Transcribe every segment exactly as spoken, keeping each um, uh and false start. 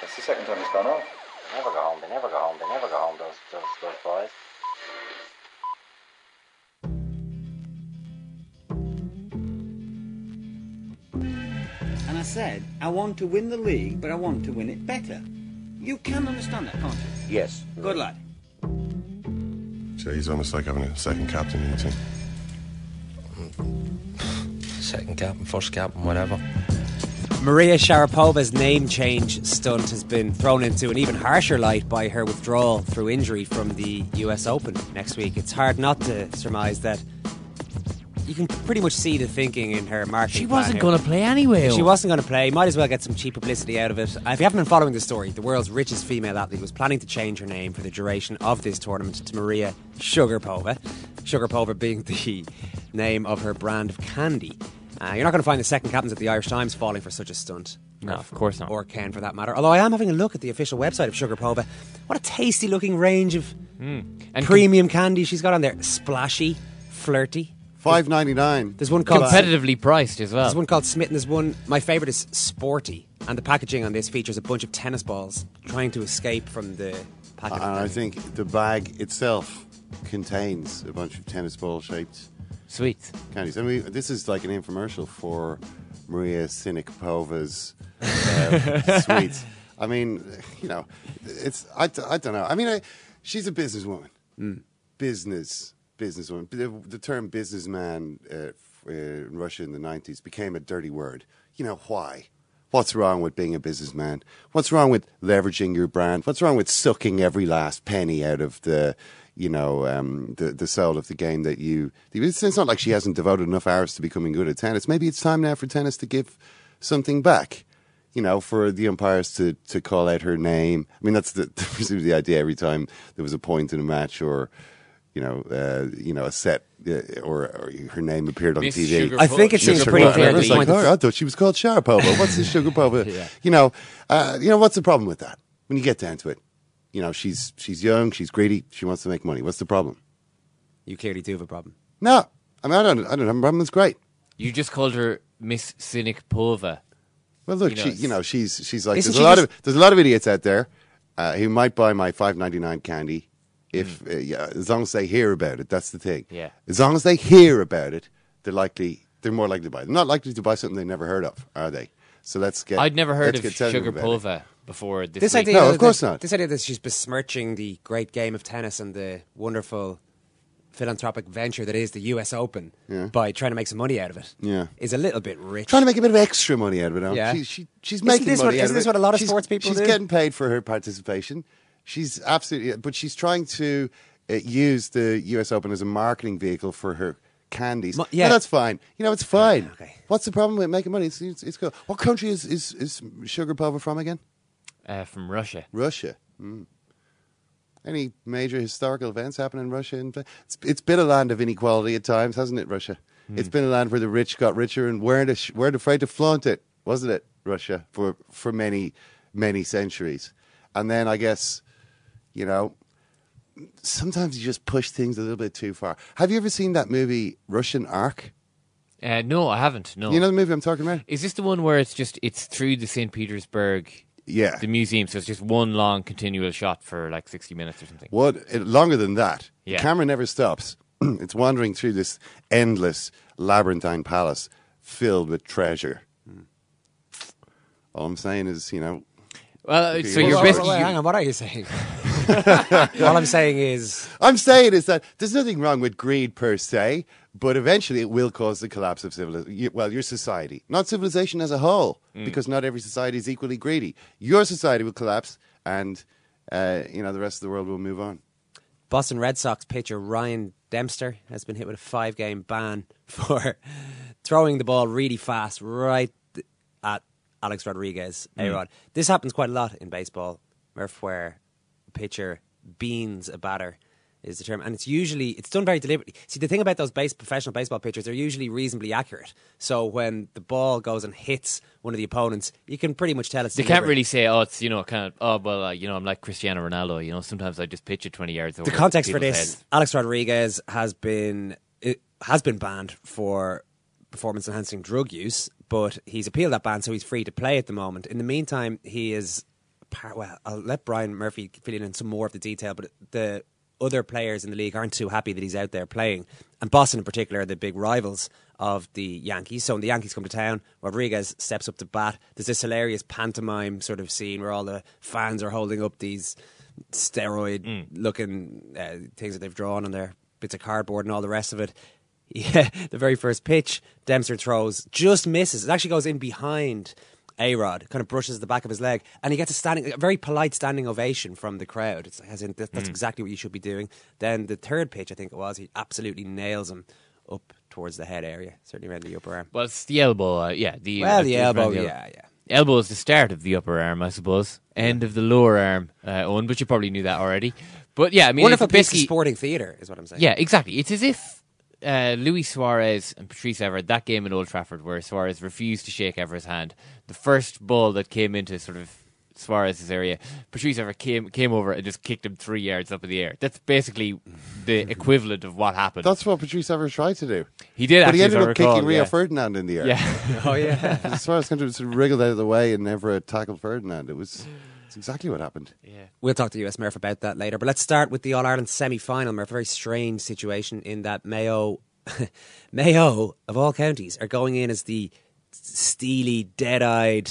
That's the second time it's gone off. They never go home, they never go home, they never go home, those, those, those boys. And I said, I want to win the league, but I want to win it better. You can understand that, can't you? Yes. Good lad. So he's almost like having a second captain in the team. Second captain, first captain, whatever. Maria Sharapova's name change stunt has been thrown into an even harsher light by her withdrawal through injury from the U S Open next week. It's hard not to surmise that you can pretty much see the thinking in her marketing. She wasn't going to play anyway. She wasn't going to play. Might as well get some cheap publicity out of it. If you haven't been following the story, the world's richest female athlete was planning to change her name for the duration of this tournament to Maria Sugarpova. Sugarpova being the name of her brand of candy. Uh, you're not going to find the second captains at the Irish Times falling for such a stunt. No, of course not. Or Ken, for that matter. Although I am having a look at the official website of Sugarpova. What a tasty-looking range of mm. and premium can- candy she's got on there. Splashy, flirty. five ninety-nine. There's one called... Competitively priced as well. There's one called Smitten. There's one... My favourite is Sporty. And the packaging on this features a bunch of tennis balls trying to escape from the packaging. And I think the bag itself contains a bunch of tennis ball-shaped... Sweet candies. I mean, this is like an infomercial for Maria Sinikova's uh, sweets. I mean, you know, it's I, I don't know. I mean, I, she's a businesswoman, mm. business businesswoman. The, the term businessman uh, in Russia in the nineties became a dirty word. You know why? What's wrong with being a businessman? What's wrong with leveraging your brand? What's wrong with sucking every last penny out of the? You know, um, the the soul of the game that you... It's, it's not like she hasn't devoted enough hours to becoming good at tennis. Maybe it's time now for tennis to give something back, you know, for the umpires to, to call out her name. I mean, that's the, the idea every time there was a point in a match or, you know, uh, you know a set uh, or, or her name appeared on Miss T V. Sugarpova. I think it seems pretty clear. It's like, oh, I thought she was called Sharapova. What's this Sugarpova? yeah. You know, uh, you know, what's the problem with that when you get down to it? You know, she's she's young, she's greedy, she wants to make money. What's the problem? You clearly do have a problem. No, I mean, I don't, I don't have a problem. It's great. You just called her Miss Sinikpova. Well, look, you know, she, you know, she's she's like there's a lot just... of there's a lot of idiots out there uh, who might buy my five ninety-nine candy if mm. uh, yeah, as long as they hear about it. That's the thing. Yeah, as long as they hear about it, they're likely they're more likely to buy it. They're not likely to buy something they never heard of, are they? So let's get. I'd never heard of Sugarpova before this. This idea, no, of course not. This idea that she's besmirching the great game of tennis and the wonderful philanthropic venture that is the U S Open yeah. by trying to make some money out of it. Yeah, is a little bit rich. Trying to make a bit of extra money out of it. Now. Yeah, she, she, she's making money. What, out isn't this of it. What a lot of she's, sports people she's do? She's getting paid for her participation. She's absolutely, but she's trying to uh, use the U S Open as a marketing vehicle for her. Candies, Mo- yeah, no, that's fine. You know, it's fine. Yeah, okay. What's the problem with making money? It's, it's, it's cool. What country is is, is Sugarpova from again? Uh, from Russia. Russia. Mm. Any major historical events happen in Russia? It's it's been a land of inequality at times, hasn't it? Russia. Mm. It's been a land where the rich got richer and weren't sh- weren't afraid to flaunt it, wasn't it? Russia for for many many centuries, and then I guess, you know. Sometimes you just push things a little bit too far. Have you ever seen that movie Russian Ark? Uh, no, I haven't. No, you know the movie I'm talking about. Is this the one where it's just it's through the Saint Petersburg yeah. the museum. So it's just one long continual shot for like sixty minutes or something. What, it, longer than that. Yeah. The camera never stops. It's wandering through this endless labyrinthine palace filled with treasure. Mm. All I'm saying is, you know... Well, so you're basically... Well, hang on, what are you saying? All I'm saying is... I'm saying is that there's nothing wrong with greed per se, but eventually it will cause the collapse of civilization. Well, your society. Not civilization as a whole, mm. because not every society is equally greedy. Your society will collapse and, uh, you know, the rest of the world will move on. Boston Red Sox pitcher Ryan Dempster has been hit with a five-game ban for throwing the ball really fast right at Alex Rodriguez. Mm. A-Rod. This happens quite a lot in baseball, Murph, where a pitcher beans a batter is the term. And it's usually, it's done very deliberately. See, the thing about those base, professional baseball pitchers, they're usually reasonably accurate. So when the ball goes and hits one of the opponents, you can pretty much tell it's deliberate. They can't really say, oh, it's, you know, kind of, oh, well, uh, you know, I'm like Cristiano Ronaldo. You know, sometimes I just pitch it twenty yards over. The context for this, head. Alex Rodriguez has been, it has been banned for performance-enhancing drug use, but he's appealed that ban, so he's free to play at the moment. In the meantime, he is, well, I'll let Brian Murphy fill in some more of the detail, but the other players in the league aren't too happy that he's out there playing. And Boston in particular are the big rivals of the Yankees. So when the Yankees come to town, Rodriguez steps up to bat. There's this hilarious pantomime sort of scene where all the fans are holding up these steroid-looking uh, things that they've drawn on their bits of cardboard and all the rest of it. Yeah, the very first pitch, Dempster throws, just misses. It actually goes in behind A-Rod, kind of brushes the back of his leg, and he gets a standing, a very polite standing ovation from the crowd. It's as in, that's mm. exactly what you should be doing. Then the third pitch, I think it was, he absolutely nails him up towards the head area, certainly around the upper arm. Well, it's the elbow, uh, yeah. The, well, uh, the elbow, the yeah, yeah. Elbow is the start of the upper arm, I suppose. End of the lower arm, uh, Owen, but you probably knew that already. But yeah, I mean, wonderful piece of sporting theatre, is what I'm saying. Yeah, exactly. It's as if Uh, Luis Suarez and Patrice Evra, that game in Old Trafford where Suarez refused to shake Evra's hand, the first ball that came into sort of Suarez's area, Patrice Evra came came over and just kicked him three yards up in the air. That's basically the equivalent of what happened. That's what Patrice Evra tried to do. He did, but actually, he ended up recall, kicking Rio yeah. Ferdinand in the air. Yeah. Oh yeah. Suarez kind of sort of wriggled out of the way and Evra tackled Ferdinand. It was. That's exactly what happened. Yeah. We'll talk to U S Murph about that later. But let's start with the All-Ireland semi-final, Murph. A very strange situation in that Mayo, Mayo, of all counties, are going in as the steely, dead-eyed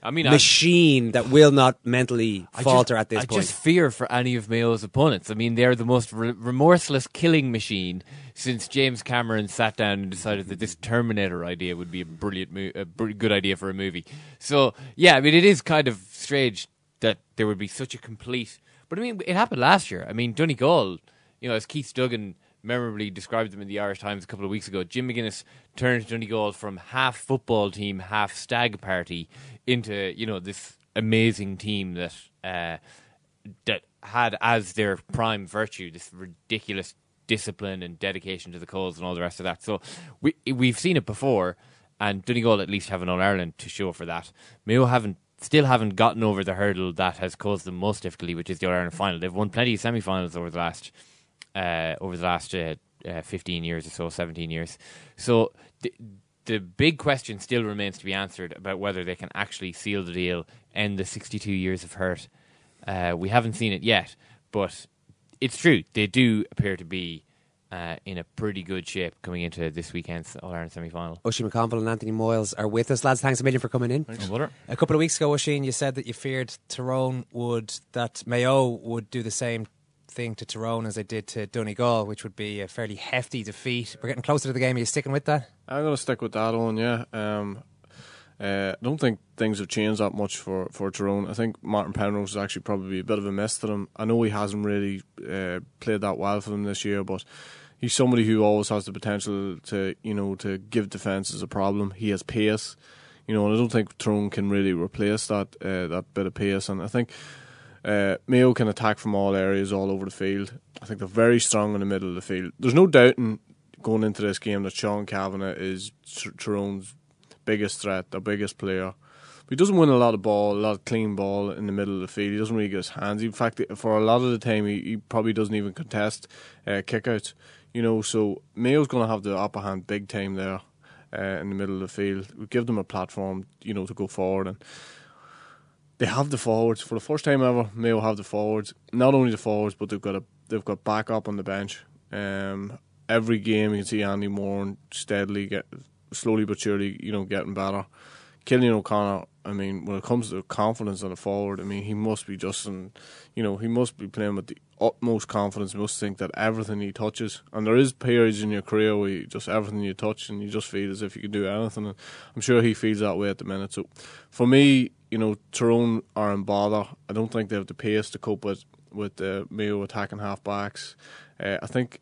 I mean, machine I, that will not mentally I falter just, at this I point. I just fear for any of Mayo's opponents. I mean, they're the most re- remorseless killing machine since James Cameron sat down and decided that this Terminator idea would be a brilliant, mo- a br- good idea for a movie. So, yeah, I mean, it is kind of strange that there would be such a complete... But I mean, it happened last year. I mean, Donegal, you know, as Keith Duggan memorably described them in the Irish Times a couple of weeks ago, Jim McGuinness turned Donegal from half football team, half stag party into, you know, this amazing team that uh, that had as their prime virtue this ridiculous discipline and dedication to the cause and all the rest of that. So we, we've seen it before, and Donegal at least have an All-Ireland to show for that. Mayo haven't Still haven't gotten over the hurdle that has caused them most difficulty, which is the All-Ireland final. They've won plenty of semi-finals over the last, uh, over the last uh, uh, fifteen years or so, seventeen years. So th- the big question still remains to be answered about whether they can actually seal the deal, end the sixty-two years of hurt. Uh, we haven't seen it yet, but it's true. They do appear to be Uh, in a pretty good shape coming into this weekend's All-Ireland semi-final. Oisín McConville and Anthony Moyles are with us. Lads, thanks a million for coming in. Thanks. A couple of weeks ago, Oisín, you said that you feared Tyrone would, that Mayo would do the same thing to Tyrone as they did to Donegal, which would be a fairly hefty defeat. We're getting closer to the game. Are you sticking with that? I'm going to stick with that one, yeah. Um, uh, I don't think things have changed that much for, for Tyrone. I think Martin Penrose is actually probably a bit of a miss to them. I know he hasn't really uh, played that well for them this year, but he's somebody who always has the potential to, you know, to give defences a problem. He has pace, you know, and I don't think Tyrone can really replace that uh, that bit of pace. And I think uh, Mayo can attack from all areas, all over the field. I think they're very strong in the middle of the field. There's no doubting going into this game that Seán Cavanagh is Tyrone's biggest threat, their biggest player. But he doesn't win a lot of ball, a lot of clean ball in the middle of the field. He doesn't really get his hands. In fact, for a lot of the time, he, he probably doesn't even contest uh, kickouts. You know, so Mayo's going to have the upper hand big time there uh, in the middle of the field. We give them a platform, you know, to go forward, and they have the forwards. For the first time ever, Mayo have the forwards. Not only the forwards, but they've got a they've got backup on the bench. Um, every game you can see Andy Moran steadily get slowly but surely, you know, getting better. Killian O'Connor, I mean, when it comes to confidence on a forward, I mean, he must be just in, you know, he must be playing with the utmost confidence. He must think that everything he touches, and there is periods in your career where you just everything you touch and you just feel as if you can do anything. And I'm sure he feels that way at the minute. So for me, you know, Tyrone are in bother. I don't think they have the pace to cope with with uh, Mayo attacking half-backs. Uh, I think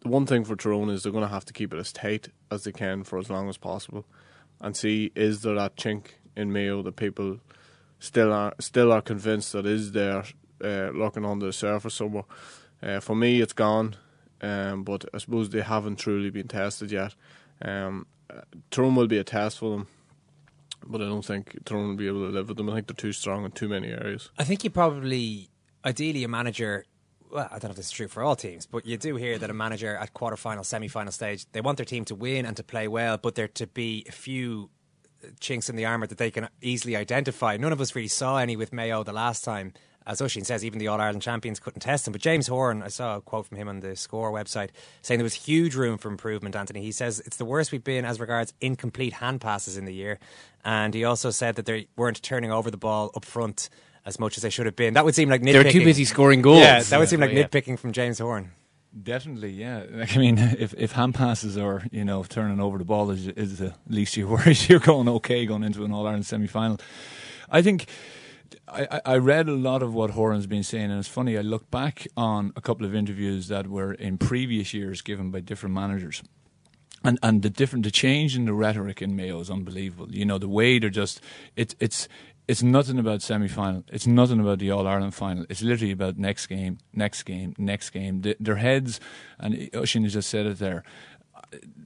the one thing for Tyrone is they're going to have to keep it as tight as they can for as long as possible. And see, is there that chink in Mayo that people still are still are convinced that is there, uh, lurking under the surface somewhere? Uh, for me, it's gone, um, but I suppose they haven't truly been tested yet. Um, Tyrone will be a test for them, but I don't think Tyrone will be able to live with them. I think they're too strong in too many areas. I think you probably, ideally, a manager... Well, I don't know if this is true for all teams, but you do hear that a manager at quarterfinal, semi-final stage, they want their team to win and to play well, but there to be a few chinks in the armour that they can easily identify. None of us really saw any with Mayo the last time. As Oisín says, even the All-Ireland champions couldn't test them. But James Horan, I saw a quote from him on the Score website saying there was huge room for improvement, Anthony. He says it's the worst we've been as regards incomplete hand passes in the year. And he also said that they weren't turning over the ball up front as much as they should have been. That would seem like nitpicking. They were too busy scoring goals. Yeah, that would seem like nitpicking from James Horan. Definitely, yeah. Like, I mean, if, if hand passes or, you know, turning over the ball is, is the least of your worries, you're going okay going into an All-Ireland semi-final. I think I, I read a lot of what Horan's been saying, and it's funny, I look back on a couple of interviews that were in previous years given by different managers. And and the different the change in the rhetoric in Mayo is unbelievable. You know, the way they're just it, it's it's nothing about semi-final. It's nothing about the All-Ireland final. It's literally about next game, next game, next game. The, their heads, and Oisín has just said it there,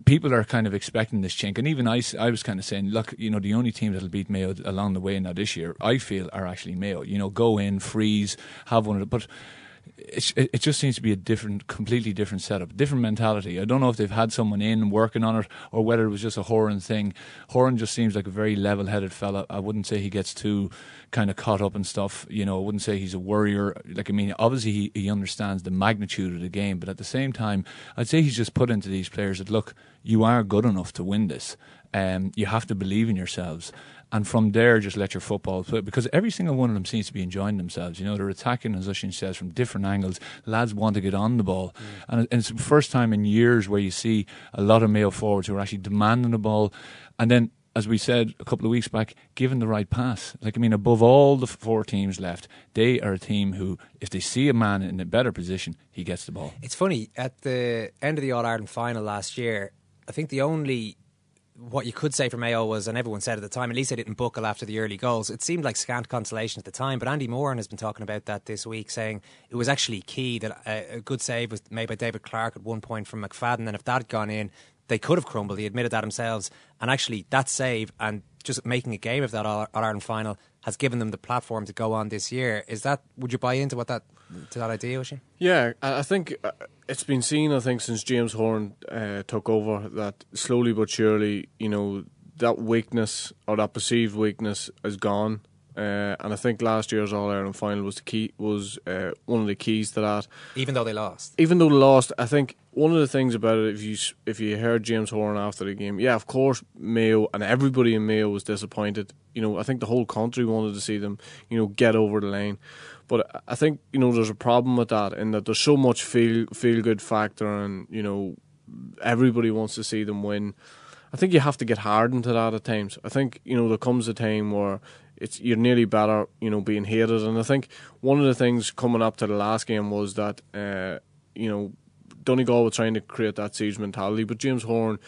people are kind of expecting this chink. And even I, I was kind of saying, look, you know, the only team that'll beat Mayo along the way now this year, I feel, are actually Mayo. You know, go in, freeze, have one of the... But It, it, it just seems to be a different, completely different setup, different mentality. I don't know if they've had someone in working on it or whether it was just a Horan thing. Horan just seems like a very level-headed fella. I wouldn't say he gets too kind of caught up in stuff. You know, I wouldn't say he's a worrier. Like, I mean, obviously he, he understands the magnitude of the game, but at the same time, I'd say he's just put into these players that, look, you are good enough to win this. Um, you have to believe in yourselves. And from there, just let your football play. Because every single one of them seems to be enjoying themselves. You know, they're attacking, as Oisín says, from different angles. Lads want to get on the ball. Mm. And, and it's the first time in years where you see a lot of Mayo forwards who are actually demanding the ball. And then, as we said a couple of weeks back, given the right pass. Like, I mean, above all the four teams left, they are a team who, if they see a man in a better position, he gets the ball. It's funny, at the end of the All-Ireland final last year, I think the only... what you could say for Mayo was, and everyone said at the time, at least they didn't buckle after the early goals. It seemed like scant consolation at the time, but Andy Moran has been talking about that this week, saying it was actually key that a good save was made by David Clark at one point from McFadden, and if that had gone in, they could have crumbled. He admitted that themselves, and actually that save and just making a game of that All-Ireland final has given them the platform to go on this year. Is that, would you buy into what that to that idea, Oisín? Yeah, I think it's been seen, I think, since James Horan uh, took over, that slowly but surely, you know, that weakness or that perceived weakness is gone. Uh, and I think last year's All-Ireland final was the key, was uh, one of the keys to that. Even though they lost? Even though they lost, I think one of the things about it, if you if you heard James Horan after the game, yeah, of course, Mayo and everybody in Mayo was disappointed. You know, I think the whole country wanted to see them, you know, get over the line. But I think, you know, there's a problem with that in that there's so much feel feel good factor and, you know, everybody wants to see them win. I think you have to get hardened to that at times. I think, you know, there comes a time where it's you're nearly better, you know, being hated. And I think one of the things coming up to the last game was that, uh, you know, Donegal were trying to create that siege mentality, but James Horan,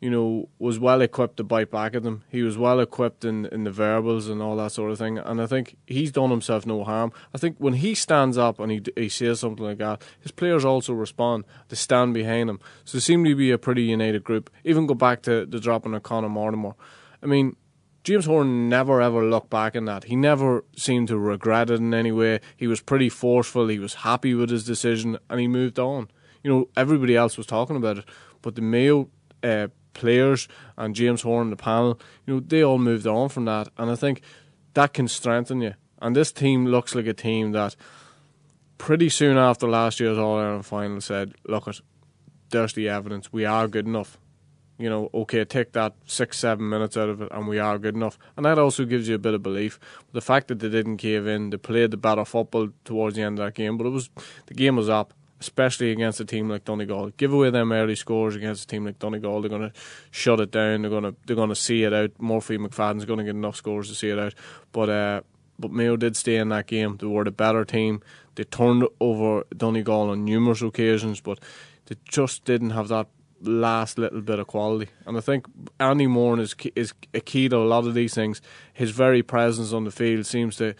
you know, was well equipped to bite back at them. He was well equipped in, in the verbals and all that sort of thing. And I think he's done himself no harm. I think when he stands up and he he says something like that, his players also respond. They stand behind him. So they seem to be a pretty united group. Even go back to the dropping of Conor Mortimer. I mean, James Horan never ever looked back in that. He never seemed to regret it in any way. He was pretty forceful. He was happy with his decision and he moved on. You know, everybody else was talking about it, but the Mayo uh, players and James Horan, the panel, you know, they all moved on from that. And I think that can strengthen you. And this team looks like a team that pretty soon after last year's All-Ireland final said, look, it, there's the evidence, we are good enough. You know, okay, take that six, seven minutes out of it and we are good enough. And that also gives you a bit of belief. The fact that they didn't cave in, they played the better football towards the end of that game, but it was the game was up, especially against a team like Donegal. Give away them early scores against a team like Donegal, they're going to shut it down, they're going to they're going to see it out. Murphy McFadden's going to get enough scores to see it out. But uh, but Mayo did stay in that game. They were the better team. They turned over Donegal on numerous occasions, but they just didn't have that last little bit of quality. And I think Andy Moran is key, is a key to a lot of these things. His very presence on the field seems to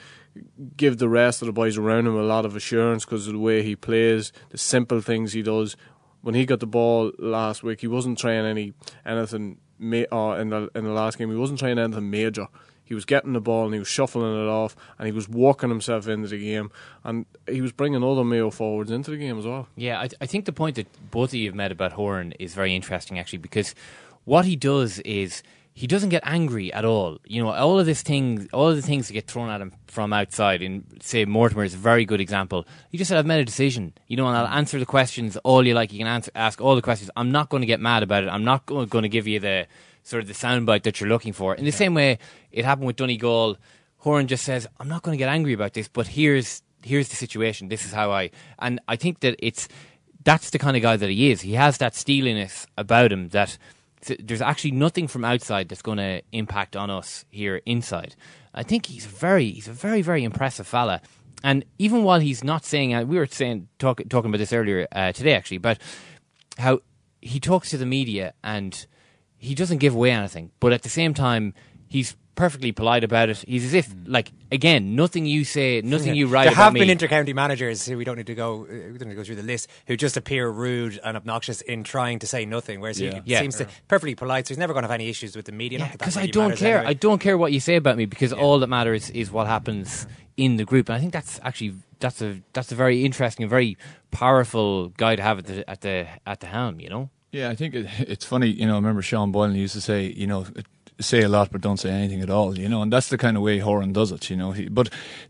give the rest of the boys around him a lot of assurance because of the way he plays, the simple things he does. When he got the ball last week, he wasn't trying any anything uh, in the in the last game. He wasn't trying anything major. He was getting the ball and he was shuffling it off and he was walking himself into the game, and he was bringing other Mayo forwards into the game as well. Yeah, I, I think the point that both of you have made about Horan is very interesting actually, because what he does is he doesn't get angry at all. You know, all of this thing, all of the things that get thrown at him from outside, and say Mortimer is a very good example. He just said, I've made a decision, you know, and I'll answer the questions all you like. You can answer, ask all the questions. I'm not going to get mad about it. I'm not going to give you the sort of the soundbite that you're looking for. In the yeah. same way it happened with Donegal, Horan just says, I'm not going to get angry about this, but here's here's the situation. This is how I... And I think that it's that's the kind of guy that he is. He has that steeliness about him that there's actually nothing from outside that's going to impact on us here inside. I think he's very, he's a very, very impressive fella. And even while he's not saying... We were saying talk, talking about this earlier uh, today, actually, about how he talks to the media and... He doesn't give away anything, but at the same time, he's perfectly polite about it. He's as if, like, again, nothing you say, nothing you write about me. There have been inter-county managers who we don't need to go, we don't need to go through the list, who just appear rude and obnoxious in trying to say nothing, whereas yeah. he yeah. seems yeah. to perfectly polite, so he's never going to have any issues with the media. Because yeah, really I don't care. Anyway. I don't care what you say about me, because yeah. all that matters is what happens in the group. And I think that's actually that's a that's a very interesting and very powerful guy to have at the at the at the helm, you know. Yeah, I think it, it's funny, you know, I remember Sean Boylan used to say, you know, say a lot but don't say anything at all, you know, and that's the kind of way Horan does it, you know. He, but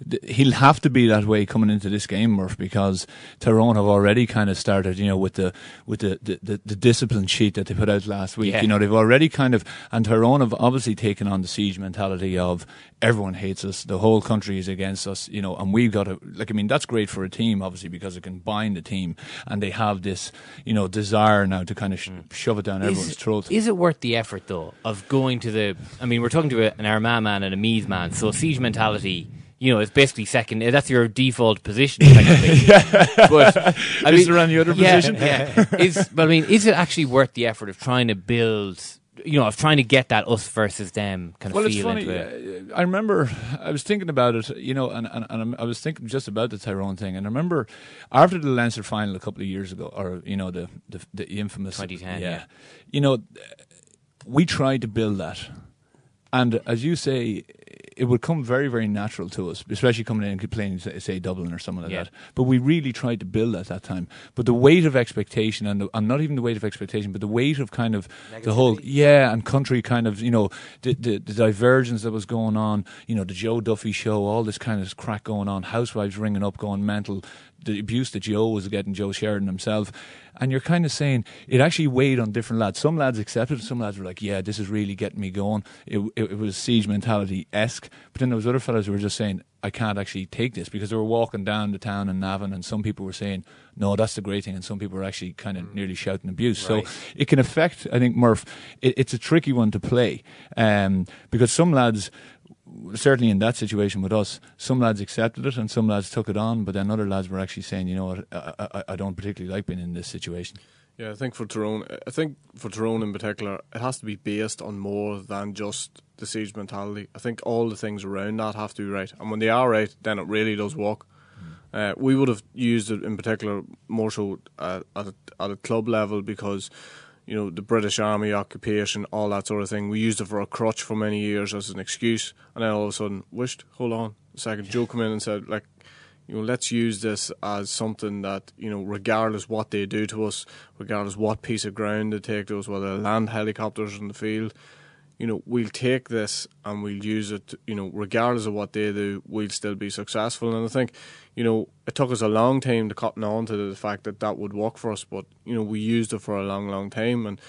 th- he'll have to be that way coming into this game, Murph, because Tyrone have already kind of started, you know, with the with the, the, the, the discipline sheet that they put out last week. Yeah. You know, they've already kind of, and Tyrone have obviously taken on the siege mentality of everyone hates us, the whole country is against us, you know, and we've got to, like, I mean, that's great for a team, obviously, because it can bind a team, and they have this, you know, desire now to kind of sh- mm. shove it down is everyone's it, throat. Is it worth the effort, though, of going to the The, I mean, we're talking to an Armagh man and a Meath man, so siege mentality, you know, it's basically second. That's your default position, technically. But I mean, is there any other yeah, position? Yeah. is, but I mean, is it actually worth the effort of trying to build? You know, of trying to get that us versus them kind of well, feel into it. I remember I was thinking about it, you know, and, and, and I was thinking just about the Tyrone thing. And I remember after the Leinster final a couple of years ago, or you know, the the, the infamous twenty ten, yeah, yeah. you know. We tried to build that, and as you say, it would come very, very natural to us, especially coming in and playing, say, Dublin or something like yeah. that. But we really tried to build at that time. But the weight of expectation, and, the, and not even the weight of expectation, but the weight of kind of negativity. The whole, yeah, and country kind of, you know, the, the, the divergence that was going on, you know, the Joe Duffy show, all this kind of crack going on, housewives ringing up, going mental, the abuse that Joe was getting, Joe Sheridan himself. And you're kind of saying it actually weighed on different lads. Some lads accepted it, some lads were like, yeah, this is really getting me going. It, it, it was siege mentality-esque. But then there was other fellas who were just saying, I can't actually take this, because they were walking down the town in Navan and some people were saying, no, that's the great thing. And some people were actually kind of mm. nearly shouting abuse. Right. So it can affect, I think, Murph, it, it's a tricky one to play um, because some lads... Certainly in that situation with us, some lads accepted it and some lads took it on, but then other lads were actually saying, you know what, I, I, I don't particularly like being in this situation. Yeah, I think for Tyrone, I think for Tyrone in particular, it has to be based on more than just the siege mentality. I think all the things around that have to be right, and when they are right, then it really does work. Uh, we would have used it in particular more so at, at, a, at a club level because... You know, the British Army occupation, all that sort of thing. We used it for a crutch for many years as an excuse, and then all of a sudden, wished, hold on a second. Joe came in and said, like, you know, let's use this as something that, you know, regardless what they do to us, regardless what piece of ground they take to us, whether land helicopters in the field, you know, we'll take this and we'll use it, you know, regardless of what they do, we'll still be successful. And I think, you know, it took us a long time to cotton on to the fact that that would work for us, but, you know, we used it for a long, long time. And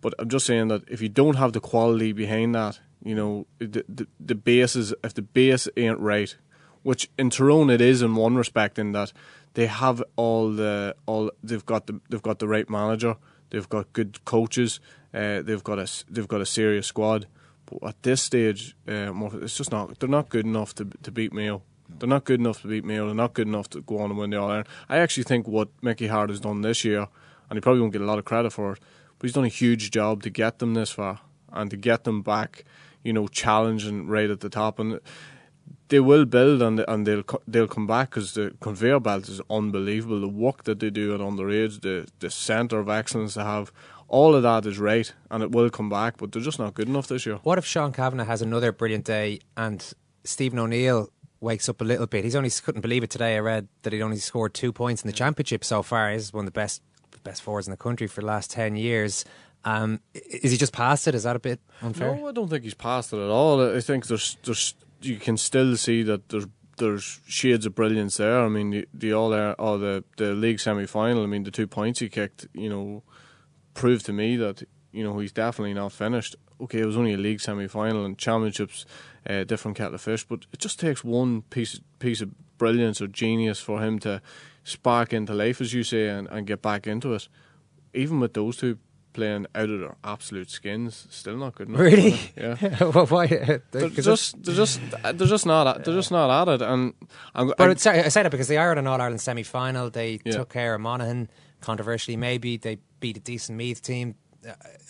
but I'm just saying that if you don't have the quality behind that, you know, the the, the base is, if the base ain't right, which in Tyrone it is in one respect, in that they have all the all they've got the they've got the right manager, they've got good coaches, uh, they've got a they've got a serious squad. But at this stage, uh, it's just not they're not good enough to to beat Mayo. They're not good enough to beat Mayo. They're not good enough to go on and win the All Ireland. I actually think what Mickey Harte has done this year, and he probably won't get a lot of credit for it, but he's done a huge job to get them this far and to get them back, you know, challenging right at the top. And they will build, and and they'll they'll come back, because the conveyor belt is unbelievable. The work that they do at underage, the the centre of excellence they have, all of that is right, and it will come back. But they're just not good enough this year. What if Seán Cavanagh has another brilliant day and Stephen O'Neill wakes up a little bit? He's only couldn't believe it today. I read that he'd only scored two points in the championship so far. He's one of the best best forwards in the country for the last ten years. Um, is he just past it? Is that a bit unfair? No, I don't think he's past it at all. I think there's there's. You can still see that there's there's shades of brilliance there. I mean, the the all or oh, the the league semi final. I mean, the two points he kicked, you know, proved to me that, you know, he's definitely not finished. Okay, it was only a league semi final, and championships, uh, different kettle of fish. But it just takes one piece piece of brilliance or genius for him to spark into life, as you say, and, and get back into it. Even with those two playing out of their absolute skins, still not good enough. Really? Yeah. Well, why? They're, they're just, they're just, they're just not, at, they're just not at it. And I'm, but I, sorry, I say that because they are in an All Ireland semi-final. They yeah. took care of Monaghan, controversially maybe. They beat a decent Meath team.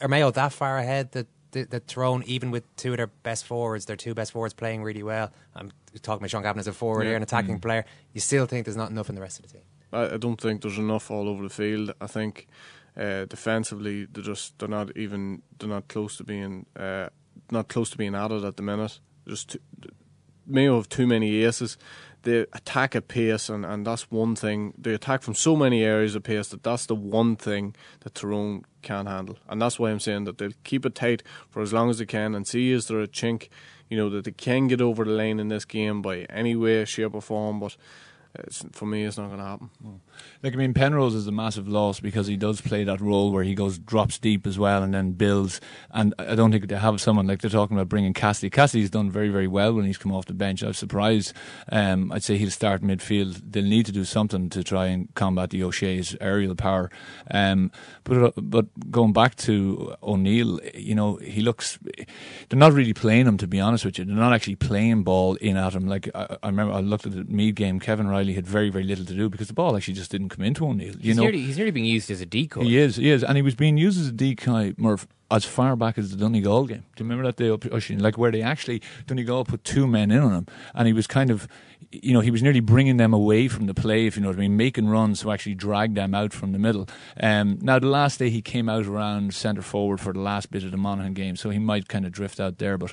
Are Mayo that far ahead that that Tyrone, even with two of their best forwards, their two best forwards playing really well? I'm talking about Seán Cavanagh as a forward yeah. here, an attacking mm. player. You still think there's not enough in the rest of the team? I, I don't think there's enough all over the field. I think. Uh, defensively, they're just they're not even they're not close to being uh, not close to being at it at the minute. Just too, Mayo have too many aces. They attack at pace, and, and that's one thing. They attack from so many areas of pace that that's the one thing that Tyrone can't handle, and that's why I'm saying that they'll keep it tight for as long as they can and see is there a chink, you know, that they can get over the line in this game by any way, shape or form, but. It's, for me, it's not going to happen. No. Like, I mean, Penrose is a massive loss because he does play that role where he goes, drops deep as well and then builds. And I don't think they have someone like they're talking about bringing Cassidy. Cassidy's done very, very well when he's come off the bench. I was surprised. Um, I'd say he'll start midfield. They'll need to do something to try and combat the O'Shea's aerial power. Um, but but going back to O'Neill, you know, he looks. They're not really playing him, to be honest with you. They're not actually playing ball in at him. Like, I, I remember I looked at the Mead game, Kevin Wright had very, very little to do because the ball actually just didn't come into O'Neill. You he's, know? Nearly, he's nearly being used as a decoy. He is, he is. And he was being used as a decoy, Murph, as far back as the Donegal game. Do you remember that day up Oisín? Like where they actually, Donegal put two men in on him and he was kind of, you know, he was nearly bringing them away from the play, if you know what I mean, making runs to actually drag them out from the middle. Um, now, the last day he came out around centre forward for the last bit of the Monaghan game, so he might kind of drift out there, but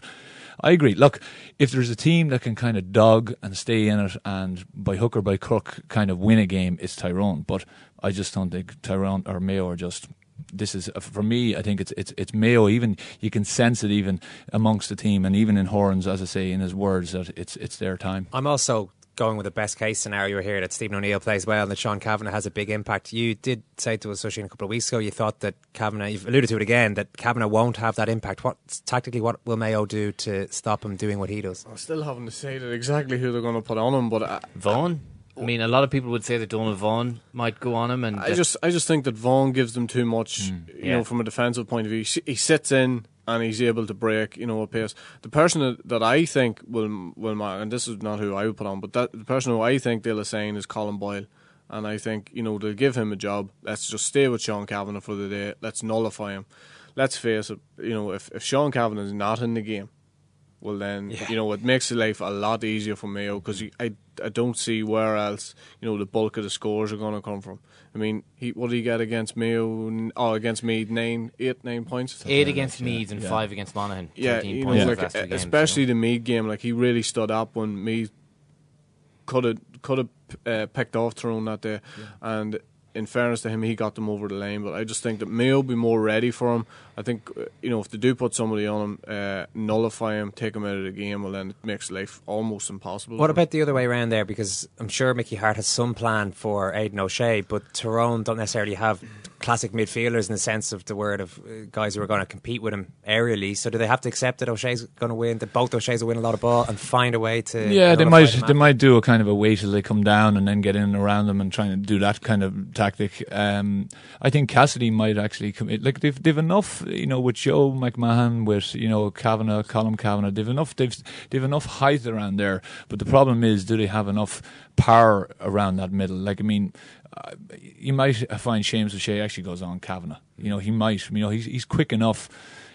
I agree. Look, if there's a team that can kind of dog and stay in it and by hook or by crook kind of win a game, it's Tyrone. But I just don't think Tyrone or Mayo are just... This is, for me, I think it's it's it's Mayo. Even you can sense it even amongst the team and even in Horan's, as I say, in his words, that it's it's their time. I'm also going with the best case scenario here, that Stephen O'Neill plays well and that Seán Cavanagh has a big impact. You did say to us, Oisín, a couple of weeks ago, you thought that Cavanagh, you've alluded to it again, that Cavanagh won't have that impact. What tactically, what will Mayo do to stop him doing what he does? I still haven't decided exactly who they're going to put on him, but I, Vaughan? I mean, a lot of people would say that Donald Vaughan might go on him, and I just, I just think that Vaughan gives them too much. Mm, yeah. You know, from a defensive point of view, he sits in and he's able to break, you know, a pace. The person that, that I think will will and this is not who I would put on, but that the person who I think they'll assign is Colin Boyle, and I think, you know, they'll give him a job. Let's just stay with Seán Cavanagh for the day. Let's nullify him. Let's face it, you know, if if Seán Cavanagh is not in the game, well then, yeah. you know, it makes life a lot easier for Mayo, because I, I don't see where else, you know, the bulk of the scores are going to come from. I mean, he what did he get against Mayo? Oh, against Meath, nine, eight, nine points. Eight so, against yeah. Meath and yeah. five against Monaghan. Yeah, you know, like, games, especially you know? the Meath game, like he really stood up when Meath could have could have uh, picked off Tyrone that day, yeah. and. in fairness to him, he got them over the line. But I just think that Mayo will be more ready for him. I think, you know, if they do put somebody on him, uh, nullify him, take him out of the game, well, then it makes life almost impossible. What about him. The other way around there? Because I'm sure Mickey Harte has some plan for Aidan O'Shea, but Tyrone don't necessarily have classic midfielders in the sense of the word of guys who are going to compete with him aerially. So do they have to accept that O'Shea's going to win, that both O'Shea's will win a lot of ball and find a way to... Yeah, they might they might do a kind of a wait till they come down and then get in and around them and try and do that kind of tactic. Um, I think Cassidy might actually commit. Like they've they've enough, you know, with Joe McMahon, with, you know, Cavanagh, Colm Cavanagh, they've enough they've they've enough height around there. But the problem is, do they have enough power around that middle? Like, I mean, Uh, you might find Seamus O'Shea actually goes on Kavanagh. You know, he might. You know, he's he's quick enough.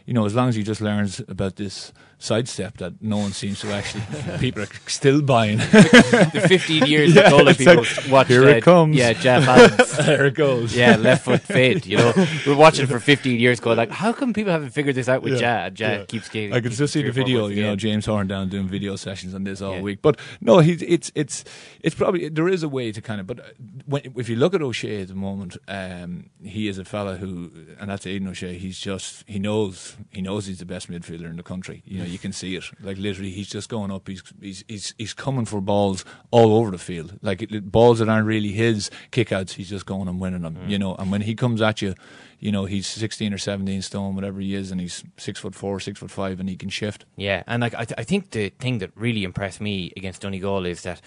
You know, as long as he just learns about this sidestep that no one seems to actually, people are still buying. The fifteen years yeah, that people like, watch. Here it uh, comes. Yeah, Jeff Adams. There it goes. Yeah, left foot fade. You know, we're watching for fifteen years going like, how come people haven't figured this out with yeah, Ja? Ja yeah. keeps getting. I can still see the video. You know, game. James Horan down doing video sessions on this all yeah. week. But no, he, it's it's it's probably there is a way to kind of. But when, if you look at O'Shea at the moment, um, he is a fella who, and that's Aidan O'Shea. He's just he knows. He knows he's the best midfielder in the country. You know, you can see it. Like literally, he's just going up. He's he's he's, he's coming for balls all over the field. Like it, balls that aren't really his kickouts. He's just going and winning them. Mm. You know, and when he comes at you, you know, he's sixteen or seventeen stone, whatever he is, and he's six foot four, six foot five, and he can shift. Yeah, and like I, th- I think the thing that really impressed me against Donegal is that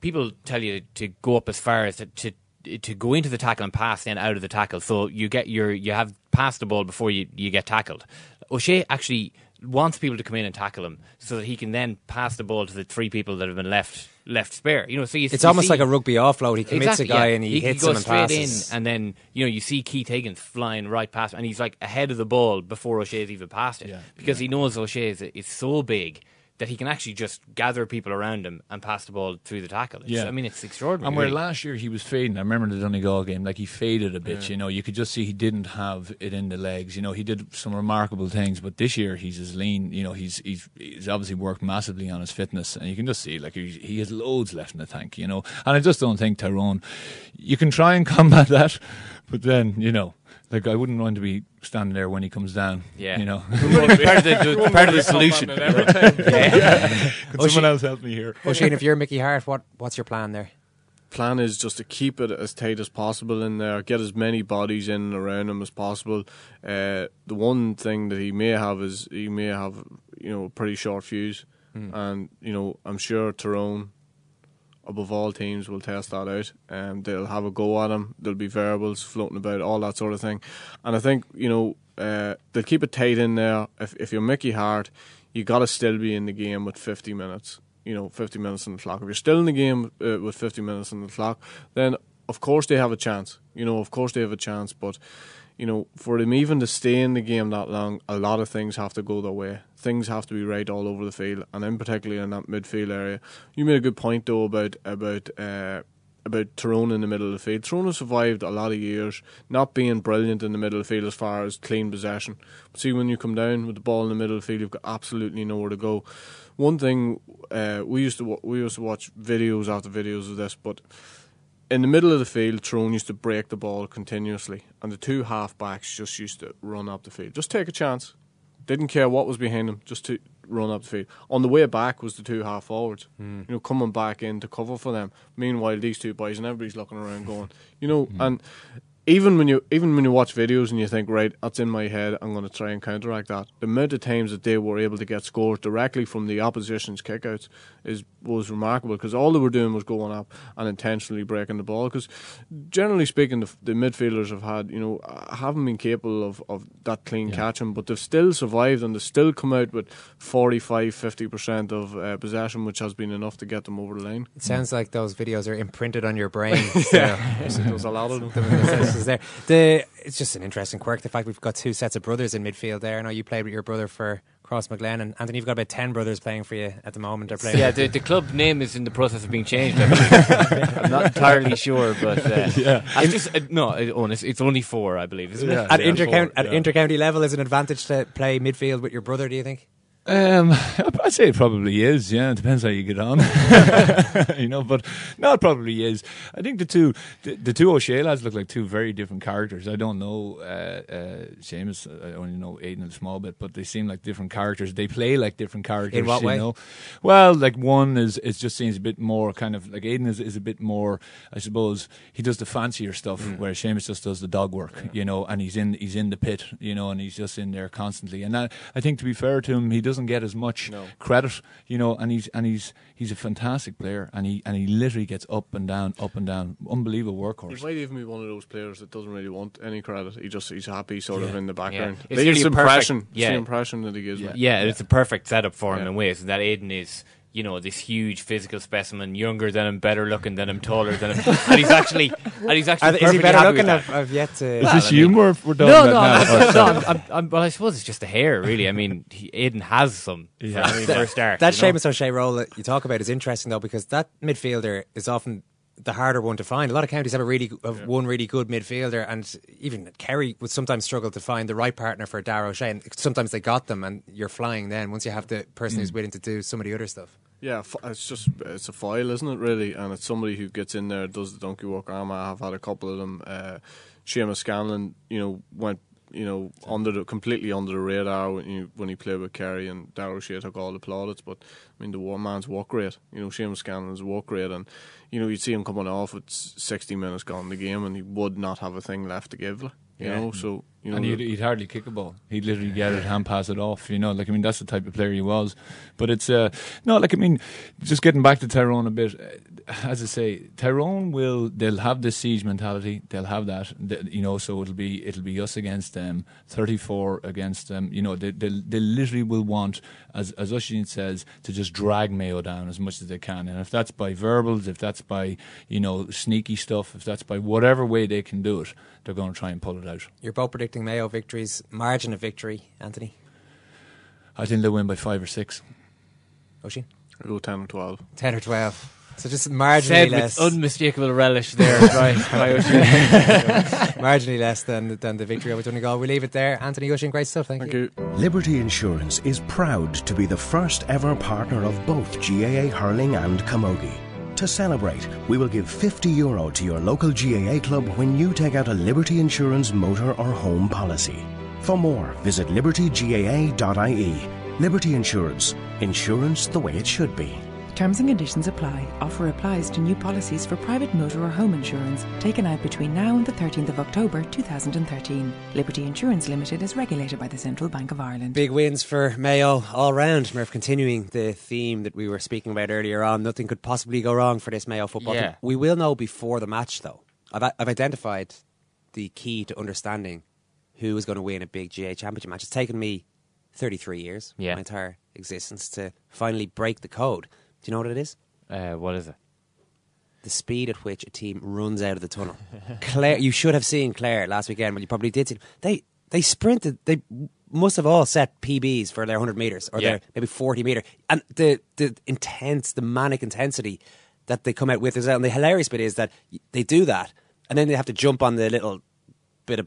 people tell you to go up as far as to. to to go into the tackle and pass then out of the tackle, so you get your you have passed the ball before you, you get tackled. O'Shea actually wants people to come in and tackle him so that he can then pass the ball to the three people that have been left left spare. You know, so you, it's you almost see, like a rugby offload. He commits exactly, a guy yeah. and he, he hits he goes him and straight passes. In and then, you know, you see Keith Higgins flying right past him and he's like ahead of the ball before O'Shea's even passed it yeah, because yeah. he knows O'Shea is, is so big that he can actually just gather people around him and pass the ball through the tackle. It's, yeah. I mean, it's extraordinary. And where last year he was fading, I remember the Donegal game, like he faded a bit, yeah. you know, you could just see he didn't have it in the legs. You know, he did some remarkable things, but this year he's as lean, you know, he's he's, he's obviously worked massively on his fitness, and you can just see, like, he, he has loads left in the tank, you know. And I just don't think Tyrone, you can try and combat that, but then, you know, like, I wouldn't want to be standing there when he comes down. Yeah. You know, part of the, part of the solution. yeah. yeah. Could O'Shea, someone else help me here? O'Shea, if you're Mickey Harte, what, what's your plan there? Plan is just to keep it as tight as possible in there, get as many bodies in and around him as possible. Uh, the one thing that he may have is he may have, you know, a pretty short fuse. Mm. And, you know, I'm sure Tyrone, above all teams, will test that out. Um, they'll have a go at him. There'll be variables floating about, all that sort of thing. And I think, you know, uh, they'll keep it tight in there. If if you're Mickey Harte, you got to still be in the game with fifty minutes. You know, fifty minutes on the clock. If you're still in the game uh, with fifty minutes on the clock, then of course they have a chance. You know, of course they have a chance. But, you know, for them even to stay in the game that long, a lot of things have to go their way. Things have to be right all over the field, and in particular in that midfield area. You made a good point though about about uh, about Tyrone in the middle of the field. Tyrone has survived a lot of years not being brilliant in the middle of the field as far as clean possession. But see, when you come down with the ball in the middle of the field, you've got absolutely nowhere to go. One thing uh, we used to we used to watch videos after videos of this, but in the middle of the field, Tyrone used to break the ball continuously, and the two half-backs just used to run up the field. Just take a chance. Didn't care what was behind them, just to run up the field. On the way back was the two half-forwards, mm. you know, coming back in to cover for them. Meanwhile, these two boys, and everybody's looking around going, you know, mm. and even when you even when you watch videos and you think, right, that's in my head, I'm going to try and counteract that. The amount of times that they were able to get scores directly from the opposition's kickouts is was remarkable, because all they were doing was going up and intentionally breaking the ball. Because generally speaking, the, the midfielders have had, you know, haven't been capable of, of that clean yeah. catching, but they've still survived and they still come out with forty-five, fifty percent of uh, possession, which has been enough to get them over the line. It sounds like those videos are imprinted on your brain. yeah, there's, there's a lot of them. there. The, it's just an interesting quirk, the fact we've got two sets of brothers in midfield there. I know you played with your brother for Cross McGlenn, and Anthony, you've got about ten brothers playing for you at the moment. They're playing. Yeah, the, the club name is in the process of being changed. I'm not entirely sure, but uh, yeah, I just uh, no, honest, it's only four, I believe, isn't it? Yeah, at yeah, intercount, four, at yeah. intercounty level, is it an advantage to play midfield with your brother? Do you think? Um, I'd say it probably is, yeah. It depends how you get on, you know, but no, it probably is. I think the two the, the two O'Shea lads look like two very different characters. I don't know uh, uh, Seamus, I only know Aidan a small bit, but they seem like different characters. They play like different characters. In what you way? Know? Well, like one is, it just seems a bit more kind of, like Aidan is, is a bit more, I suppose, he does the fancier stuff, mm. where Seamus just does the dog work, yeah. you know, and he's in he's in the pit, you know, and he's just in there constantly. And that, I think to be fair to him, he does doesn't get as much no. credit, you know, and he's and he's he's a fantastic player, and he and he literally gets up and down, up and down, unbelievable workhorse. He might even be one of those players that doesn't really want any credit. He just he's happy, sort yeah. of in the background. Yeah. It's, really the impression, yeah. it's the impression that he gives. Yeah, yeah, yeah. It's a perfect setup for him yeah. in ways. And that Aidan is, you know, this huge physical specimen, younger than him, better looking than him, taller than him, and he's actually, and he's actually. Is he better looking? I've, I've yet to. Is well, this I mean, humor? We're done no, no, now. no. I'm, I'm, I'm, well, I suppose it's just the hair, really. I mean, he, Aidan has some. Yeah. I mean, first start. That you know? Seamus O'Shea role that you talk about is interesting though, because that midfielder is often the harder one to find. A lot of counties have a really have yeah. one really good midfielder, and even Kerry would sometimes struggle to find the right partner for Darragh Ó Sé, and sometimes they got them and you're flying then once you have the person mm. who's willing to do some of the other stuff. Yeah, it's just it's a file, isn't it, really? And it's somebody who gets in there, does the donkey walk. Armagh, I've had a couple of them. uh, Seamus Scanlon, you know, went you know under the, completely under the radar when, you, when he played with Kerry, and Darragh Ó Sé took all the plaudits, but I mean the one man's walk rate, you know, Seamus Scanlon's walk rate, and you know, you'd see him coming off with sixty minutes gone in the game, and he would not have a thing left to give. Like, you yeah. know, so you know, and he'd, he'd hardly kick a ball. He'd literally get it, hand pass it off. You know, like I mean, that's the type of player he was. But it's uh, no, like I mean, just getting back to Tyrone a bit. As I say, Tyrone will they'll have this siege mentality. They'll have that. They, you know, so it'll be it'll be us against them, thirty-four against them. You know, they they, they literally will want, as as Oisín says, to just drag Mayo down as much as they can. And if that's by verbals, if that's by, you know, sneaky stuff, if that's by whatever way they can do it, they're going to try and pull it out. You're both predicting Mayo victories. Margin of victory, Anthony? I think they'll win by five or six. Oisín? I'll go ten or twelve. ten or twelve. So just marginally Said less. With unmistakable relish there. Right, by Oisín. Marginally less than, than the victory over Donegal. We'll leave it there. Anthony, Oisín, great stuff. Thank, Thank you. you. Liberty Insurance is proud to be the first ever partner of both G A A Hurling and Camogie. To celebrate, we will give fifty euro to your local G A A club when you take out a Liberty Insurance motor or home policy. For more, visit liberty G A A dot I E. Liberty Insurance. Insurance the way it should be. Terms and conditions apply. Offer applies to new policies for private motor or home insurance taken out between now and the thirteenth of October twenty thirteen. Liberty Insurance Limited is regulated by the Central Bank of Ireland. Big wins for Mayo all round. Murph, continuing the theme that we were speaking about earlier on, nothing could possibly go wrong for this Mayo football yeah. team. We will know before the match, though. I've, I've identified the key to understanding who is going to win a big G A A Championship match. It's taken me thirty-three years, yeah. my entire existence, to finally break the code. Do you know what it is? Uh, what is it? The speed at which a team runs out of the tunnel. Clare, you should have seen Clare last weekend. Well, you probably did see them. They they sprinted. They must have all set P Bs for their one hundred metres or yeah. their maybe forty metre. And the, the intense, the manic intensity that they come out with. Is, and the hilarious bit is that they do that and then they have to jump on the little bit of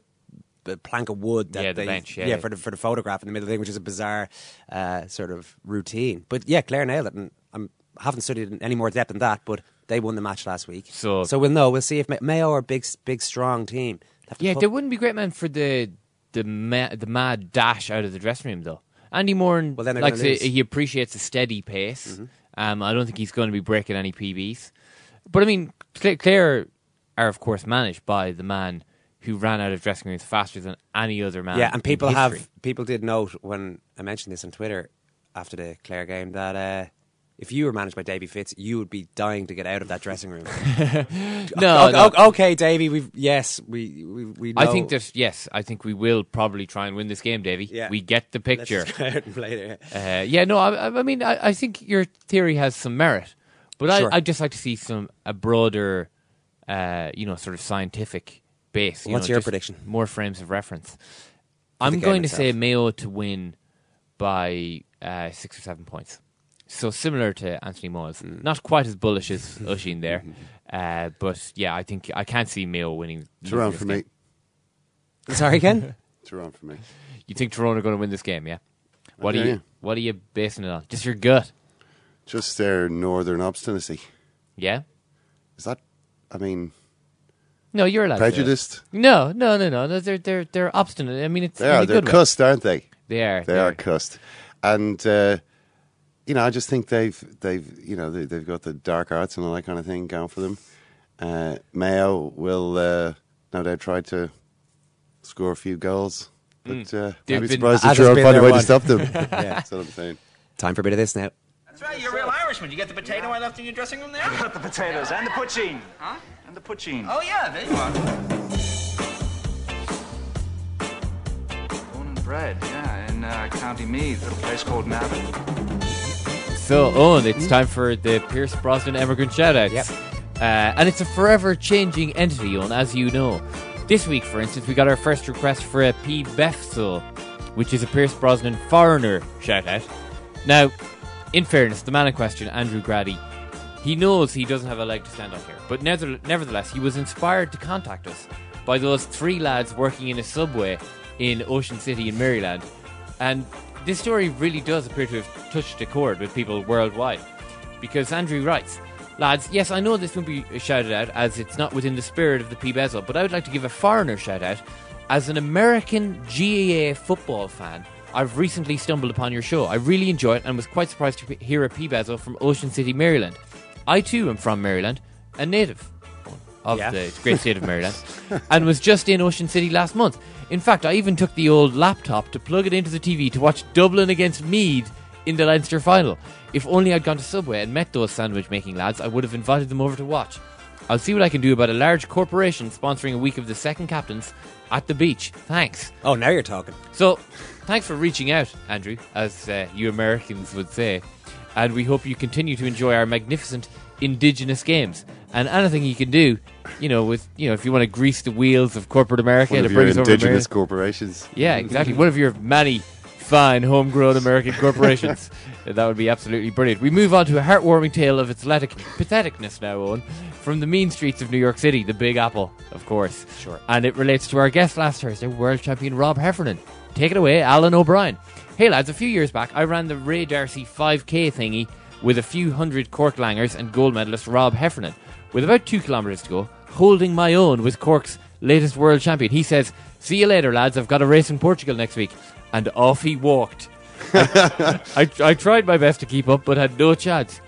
the plank of wood that yeah, the they, bench, yeah, yeah, for the for the photograph in the middle of the thing, which is a bizarre uh, sort of routine. But yeah, Clare nailed it, and I'm haven't studied in any more depth than that, but they won the match last week. So, so we'll know. We'll see if May- Mayo are a big, big, strong team. Yeah, they wouldn't be great men for the the, ma- the mad dash out of the dressing room, though. Andy Moran, well, likes a, he appreciates a steady pace. Mm-hmm. Um, I don't think he's going to be breaking any P Bs. But, I mean, Clare are, of course, managed by the man who ran out of dressing rooms faster than any other man. Yeah, and people have people did note when I mentioned this on Twitter after the Clare game that... Uh, if you were managed by Davy Fitz, you would be dying to get out of that dressing room. no, no, okay, Davy. We've yes, we we we. Know. I think that yes, I think we will probably try and win this game, Davy. Yeah. We get the picture. Let's go out and play there. Uh, yeah, no, I, I mean, I, I think your theory has some merit, but sure. I, I'd just like to see some a broader, uh, you know, sort of scientific base. You What's know, your prediction? More frames of reference. I'm going itself. to say Mayo to win by uh, six or seven points. So similar to Anthony Moyles. Mm. Not quite as bullish as Oisín there. Uh, but yeah, I think I can't see Mayo winning. Tyrone for game. me. Sorry, Ken? Tyrone for me. You think Tyrone are going to win this game, yeah? What okay. are you What are you basing it on? Just your gut? Just their northern obstinacy. Yeah? Is that, I mean... No, you're allowed prejudiced? To. Prejudiced? No, no, no, no. They're, they're, they're obstinate. I mean, it's they are, in a good way. They're cussed, aren't they? They are. They, they are, are cussed. And, uh, you know, I just think they've, they've you know, they, they've got the dark arts and all that kind of thing going for them. Uh, Mayo will, uh, no doubt, try to score a few goals. But uh, I'd be surprised if you're on find a way one. to stop them. Yeah, that's what I'm saying. Time for a bit of this now. That's right, you're a real Irishman. You get the potato yeah. I left in your dressing room there? I got the potatoes and the poutine. Huh? And the poutine. Oh, yeah, there you are. Born and bred, yeah, in uh, County Meath, a little place called Navan. So, Owen, oh, it's time for the Pierce Brosnan Emigrant Shoutouts. Yep. Uh, and it's a forever changing entity, Owen, as you know. This week, for instance, we got our first request for a P. Befsel, which is a Pierce Brosnan foreigner shout-out. Now, in fairness, the man in question, Andrew Grady, he knows he doesn't have a leg to stand on here, but nevertheless, he was inspired to contact us by those three lads working in a subway in Ocean City in Maryland. And this story really does appear to have touched a chord with people worldwide, because Andrew writes... Lads, yes, I know this won't be shouted out as it's not within the spirit of the P. Bezel, but I would like to give a foreigner shout out. As an American G A A football fan, I've recently stumbled upon your show. I really enjoy it and was quite surprised to hear a P. Bezel from Ocean City, Maryland. I too am from Maryland, a native of yeah. the great state of Maryland, and was just in Ocean City last month. In fact, I even took the old laptop to plug it into the T V to watch Dublin against Meath in the Leinster final. If only I'd gone to Subway and met those sandwich-making lads, I would have invited them over to watch. I'll see what I can do about a large corporation sponsoring a week of the second captains at the beach. Thanks. Oh, now you're talking. So, thanks for reaching out, Andrew, as uh, you Americans would say. And we hope you continue to enjoy our magnificent indigenous games. And anything you can do, you know, with you know, if you want to grease the wheels of corporate America... One of your indigenous corporations. Yeah, exactly. One of your many... fine homegrown American corporations. That would be absolutely brilliant. We move on to a heartwarming tale of athletic patheticness now, Owen, from the mean streets of New York City, the Big Apple, of course. Sure. And it relates to our guest last Thursday, world champion Rob Heffernan. Take it away, Alan O'Brien. Hey lads, a few years back I ran the Ray Darcy five K thingy with a few hundred Cork Langers and gold medalist Rob Heffernan. With about two kilometres to go, holding my own with Cork's latest world champion, he says, "See you later lads, I've got a race in Portugal next week." And off he walked. I, I tried my best to keep up, but had no chance.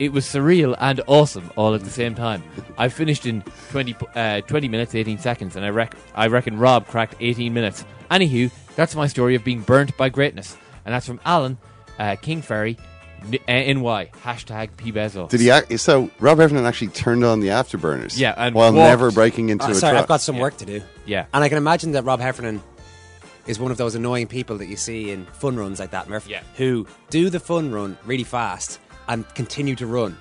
It was surreal and awesome all at the same time. I finished in twenty, uh, twenty minutes, eighteen seconds, and I, rec- I reckon Rob cracked eighteen minutes. Anywho, that's my story of being burnt by greatness. And that's from Alan uh, Kingferry, N Y, hashtag PBezo. Did he act- so Rob Heffernan actually turned on the afterburners yeah, and while walked. never breaking into oh, a sorry, truck. Sorry, I've got some yeah. work to do. Yeah, and I can imagine that Rob Heffernan... is one of those annoying people that you see in fun runs like that, Murph, yeah. who do the fun run really fast and continue to run.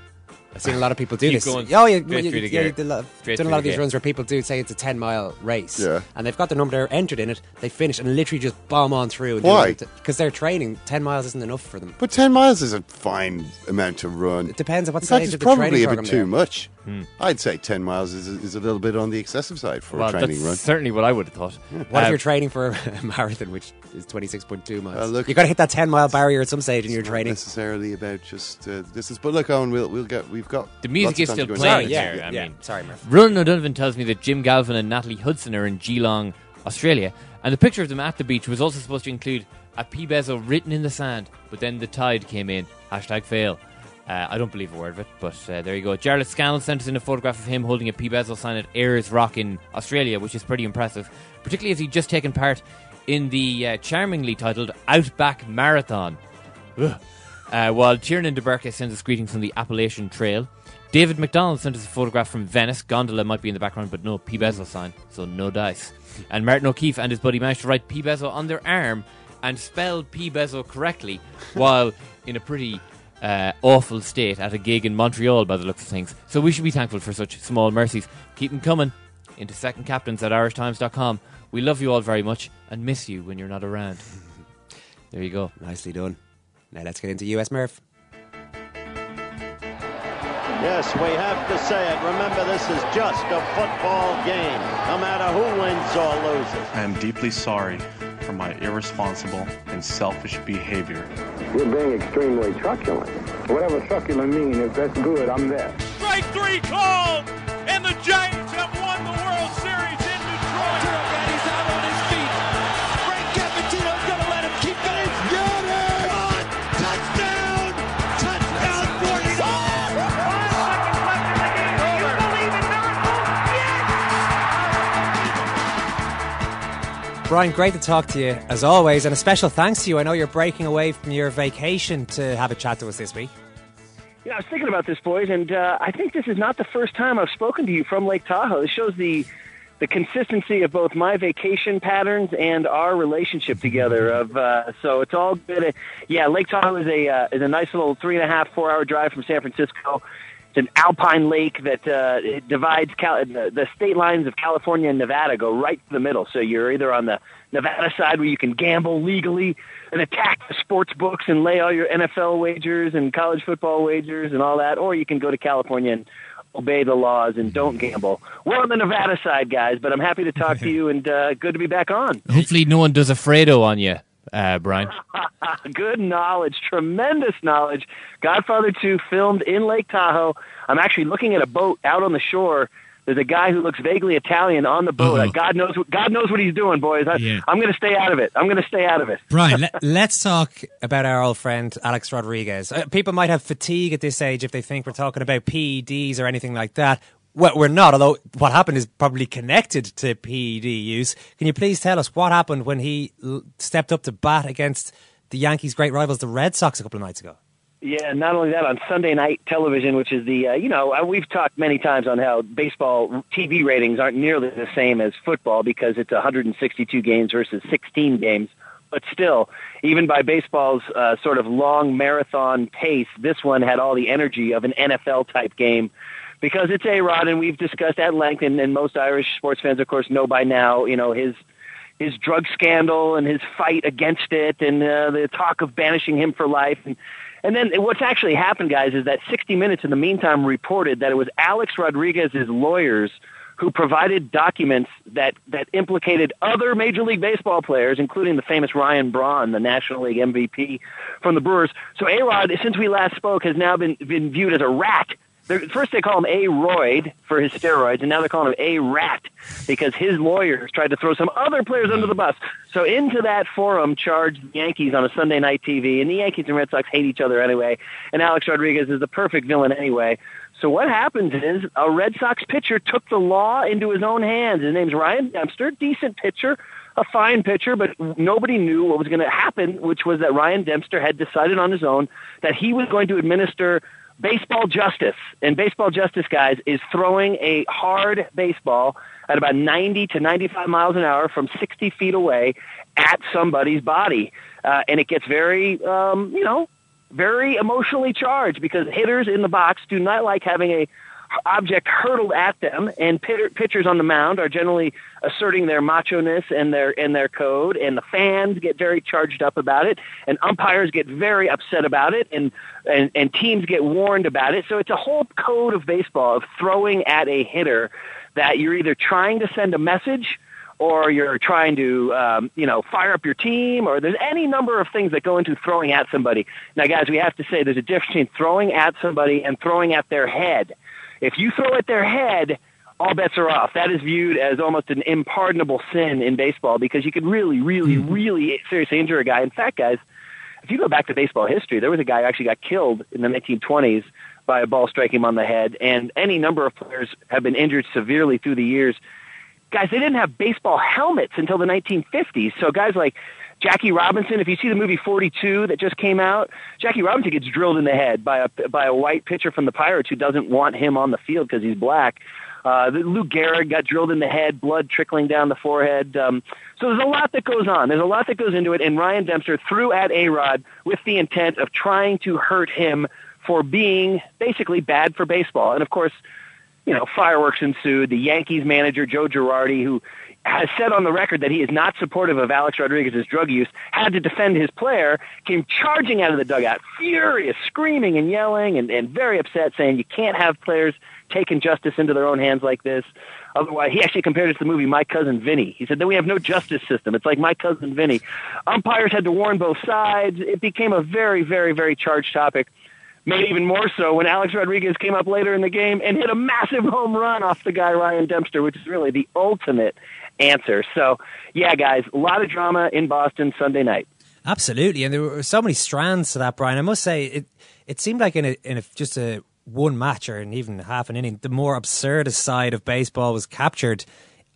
I've seen a lot of people do Keep this. Going oh, yeah, well, you, the yeah you've done a lot of these gear. runs where people do say it's a ten mile race, yeah. and they've got their number entered in it, they finish and literally just bomb on through. And why? Because they're training. ten miles isn't enough for them. But ten miles is a fine amount to run. It depends on what stage of the training program they're in. It's probably a bit too much. Hmm. I'd say ten miles is a, is a little bit on the excessive side for well, a training that's run. Certainly what I would have thought. Yeah. What um, if you're training for a marathon, which is twenty-six point two miles? Uh, look, you've got to hit that ten mile barrier at some stage in your training. It's not necessarily about just uh, this is, but look, Owen, we'll, we'll get, we've got... The music is still playing there. Yeah, I yeah. mean, sorry, Murph. Ronan O'Donovan tells me that Jim Galvin and Natalie Hudson are in Geelong, Australia, and the picture of them at the beach was also supposed to include a P. Bezel written in the sand, but then the tide came in. Hashtag fail. Uh, I don't believe a word of it, but uh, there you go. Jarlath Scanlon sent us in a photograph of him holding a P. Bezel sign at Ayers Rock in Australia, which is pretty impressive, particularly as he'd just taken part in the uh, charmingly titled Outback Marathon. Uh, while Tiernan de Burke sends us greetings from the Appalachian Trail. David McDonald sent us a photograph from Venice. Gondola might be in the background, but no P. Bezel sign, so no dice. And Martin O'Keefe and his buddy managed to write P. Bezel on their arm and spelled P. Bezel correctly while in a pretty... Uh, awful state at a gig in Montreal by the looks of things. So we should be thankful for such small mercies. Keep them coming into second captains at irish times dot com. We love you all very much and miss you when you're not around. There you go. Nicely done. Now let's get into U S Murph. Yes, we have to say it. Remember, this is just a football game, no matter who wins or loses. I am deeply sorry for my irresponsible and selfish behavior. You're being extremely truculent. Whatever truculent means, if that's good, I'm there. Strike three called, and the Giants have won the World Series in Detroit. And he's out on his feet. Frank Capitino's going to let him keep going. Got it! Oh, touchdown! Touchdown for his own! Five seconds left in the game. Do you believe in miracles? Yes! Brian, great to talk to you, as always, and a special thanks to you. I know you're breaking away from your vacation to have a chat to us this week. Yeah, I was thinking about this, boys, and uh, I think this is not the first time I've spoken to you from Lake Tahoe. It shows the the consistency of both my vacation patterns and our relationship together. Of uh, so it's all good. Yeah, Lake Tahoe is a uh, is a nice little three and a half four hour drive from San Francisco. It's an alpine lake that uh, it divides Cal- the, the state lines of California and Nevada go right to the middle. So you're either on the Nevada side where you can gamble legally and attack the sports books and lay all your N F L wagers and college football wagers and all that, or you can go to California and obey the laws and don't gamble. We're on the Nevada side, guys, but I'm happy to talk to you and uh, good to be back on. Hopefully no one does a Fredo on you, uh, Brian. Good knowledge, tremendous knowledge. Godfather two filmed in Lake Tahoe. I'm actually looking at a boat out on the shore. There's a guy who looks vaguely Italian on the boat. Uh-oh. God knows what, God knows what he's doing, boys. I, yeah. I'm going to stay out of it. I'm going to stay out of it. Brian, let, let's talk about our old friend, Alex Rodriguez. Uh, people might have fatigue at this age if they think we're talking about P E Ds or anything like that. Well, we're not, although what happened is probably connected to P E D use. Can you please tell us what happened when he l- stepped up to bat against the Yankees' great rivals, the Red Sox, a couple of nights ago? Yeah, not only that, on Sunday night television, which is the, uh, you know, we've talked many times on how baseball T V ratings aren't nearly the same as football because it's one hundred sixty-two games versus sixteen games. But still, even by baseball's uh, sort of long marathon pace, this one had all the energy of an N F L-type game because it's A-Rod, and we've discussed at length, and, and most Irish sports fans, of course, know by now, you know, his... his drug scandal and his fight against it and uh, the talk of banishing him for life. And, and then what's actually happened, guys, is that sixty minutes in the meantime reported that it was Alex Rodriguez's lawyers who provided documents that, that implicated other Major League Baseball players, including the famous Ryan Braun, the National League M V P from the Brewers. So A-Rod, since we last spoke, has now been, been viewed as a rat. First they call him A-Roid for his steroids, and now they're calling him A-Rat because his lawyers tried to throw some other players under the bus. So into that forum charged the Yankees on a Sunday night T V, and the Yankees and Red Sox hate each other anyway, and Alex Rodriguez is the perfect villain anyway. So what happens is a Red Sox pitcher took the law into his own hands. His name's Ryan Dempster, decent pitcher, a fine pitcher, but nobody knew what was going to happen, which was that Ryan Dempster had decided on his own that he was going to administer baseball justice, and baseball justice, guys, is throwing a hard baseball at about ninety to ninety-five miles an hour from sixty feet away at somebody's body. Uh, and it gets very, um, you know, very emotionally charged because hitters in the box do not like having a object hurtled at them, and pit- pitchers on the mound are generally asserting their macho-ness and their and their code, and the fans get very charged up about it, and umpires get very upset about it, and, and, and teams get warned about it. So it's a whole code of baseball of throwing at a hitter that you're either trying to send a message or you're trying to, um, you know, fire up your team, or there's any number of things that go into throwing at somebody. Now, guys, we have to say there's a difference between throwing at somebody and throwing at their head. If you throw at their head, all bets are off. That is viewed as almost an impardonable sin in baseball because you could really, really, really seriously injure a guy. In fact, guys, if you go back to baseball history, there was a guy who actually got killed in the nineteen twenties by a ball striking him on the head, and any number of players have been injured severely through the years. Guys, they didn't have baseball helmets until the nineteen fifties, so guys like Jackie Robinson, if you see the movie forty-two that just came out, Jackie Robinson gets drilled in the head by a by a white pitcher from the Pirates who doesn't want him on the field because he's black. Uh, Lou Gehrig got drilled in the head, blood trickling down the forehead. Um, so there's a lot that goes on. There's a lot that goes into it, and Ryan Dempster threw at A-Rod with the intent of trying to hurt him for being basically bad for baseball. And, of course, you know, fireworks ensued. The Yankees manager, Joe Girardi, who has said on the record that he is not supportive of Alex Rodriguez's drug use, had to defend his player, came charging out of the dugout, furious, screaming and yelling, and, and very upset, saying you can't have players taken justice into their own hands like this. Otherwise, he actually compared it to the movie My Cousin Vinny. He said, then we have no justice system. It's like My Cousin Vinny. Umpires had to warn both sides. It became a very, very, very charged topic, made even more so when Alex Rodriguez came up later in the game and hit a massive home run off the guy Ryan Dempster, which is really the ultimate answer. So, yeah, guys, a lot of drama in Boston Sunday night. Absolutely, and there were so many strands to that, Brian. I must say, it it seemed like in a, in a, just a one match or even half an inning, the more absurdist side of baseball was captured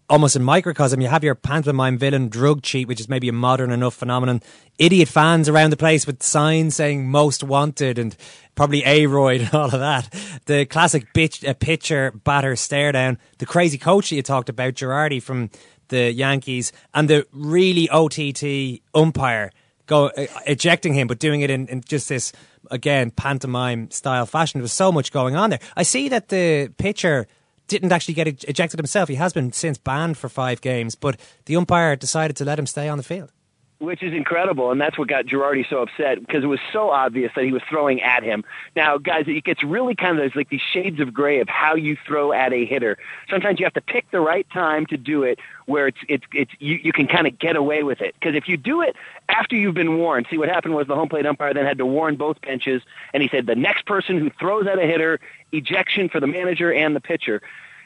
almost in microcosm. You have your pantomime villain drug cheat, which is maybe a modern enough phenomenon. Idiot fans around the place with signs saying most wanted and probably Aroyd and all of that. The classic bitch, uh, pitcher batter stare down. The crazy coach that you talked about, Girardi from the Yankees, and the really O T T umpire Go, ejecting him, but doing it in, in just this, again, pantomime style fashion. There was so much going on there. I see that the pitcher didn't actually get ejected himself. He has been since banned for five games, but the umpire decided to let him stay on the field. Which is incredible, and that's what got Girardi so upset, because it was so obvious that he was throwing at him. Now, guys, it gets really kind of like these shades of gray of how you throw at a hitter. Sometimes you have to pick the right time to do it where it's it's it's you, you can kind of get away with it. Because if you do it after you've been warned, see what happened was the home plate umpire then had to warn both benches, and he said the next person who throws at a hitter, ejection for the manager and the pitcher.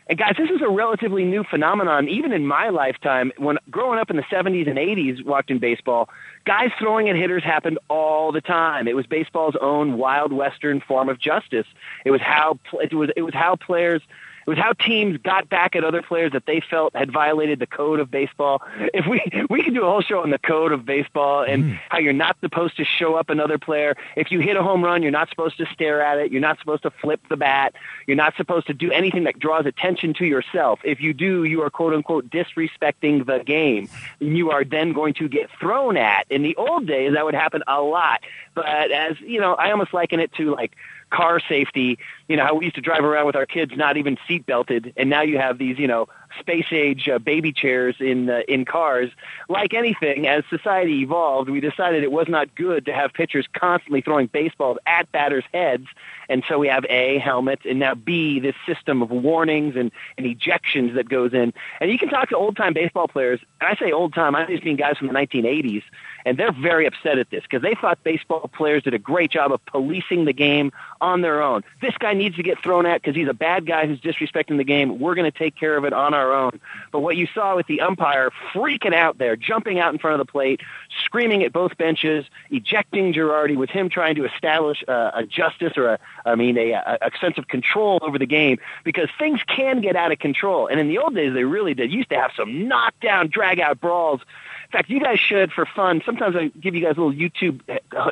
And guys, this is a relatively new phenomenon, even in my lifetime. When growing up in the seventies and eighties watching baseball, guys throwing at hitters happened all the time. It was baseball's own wild western form of justice. It was how it was it was how players it was how teams got back at other players that they felt had violated the code of baseball. If we we could do a whole show on the code of baseball and mm. how you're not supposed to show up another player. If you hit a home run, you're not supposed to stare at it. You're not supposed to flip the bat. You're not supposed to do anything that draws attention to yourself. If you do, you are quote unquote disrespecting the game. You are then going to get thrown at. In the old days, that would happen a lot. But as you know, I almost liken it to like car safety, you know, how we used to drive around with our kids not even seat belted, and now you have these, you know, space age uh, baby chairs in uh, in cars. Like anything, as society evolved, we decided it was not good to have pitchers constantly throwing baseballs at batters' heads, and so we have A, helmets, and now B, this system of warnings and, and ejections that goes in. And you can talk to old-time baseball players, and I say old-time, I just mean guys from the nineteen eighties, and they're very upset at this because they thought baseball players did a great job of policing the game on their own. This guy needs to get thrown at because he's a bad guy who's disrespecting the game. We're going to take care of it on our own. But what you saw with the umpire freaking out there, jumping out in front of the plate, screaming at both benches, ejecting Girardi, was him trying to establish uh, a justice or a, I mean, a, a sense of control over the game, because things can get out of control. And in the old days, they really did. You used to have some knockdown, drag-out brawls. In fact, you guys should, for fun, sometimes I give you guys little YouTube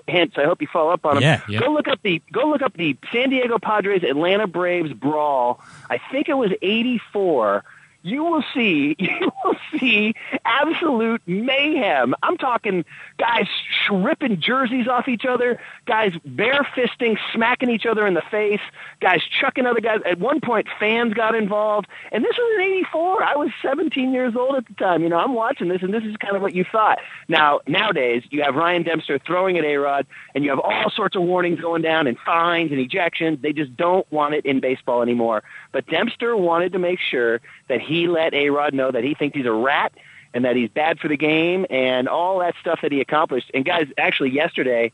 hints. I hope you follow up on them. Yeah, yeah. Go look up the go look up the San Diego Padres Atlanta Braves brawl. I think it was eighty-four. You will see, you will see absolute mayhem. I'm talking guys ripping jerseys off each other, guys bare fisting, smacking each other in the face, guys chucking other guys. At one point, fans got involved, and this was in eighty-four. I was seventeen years old at the time. You know, I'm watching this, and this is kind of what you thought. Now, nowadays, you have Ryan Dempster throwing at A-Rod, and you have all sorts of warnings going down and fines and ejections. They just don't want it in baseball anymore. But Dempster wanted to make sure that he He let A-Rod know that he thinks he's a rat and that he's bad for the game and all that stuff that he accomplished. And, guys, actually yesterday,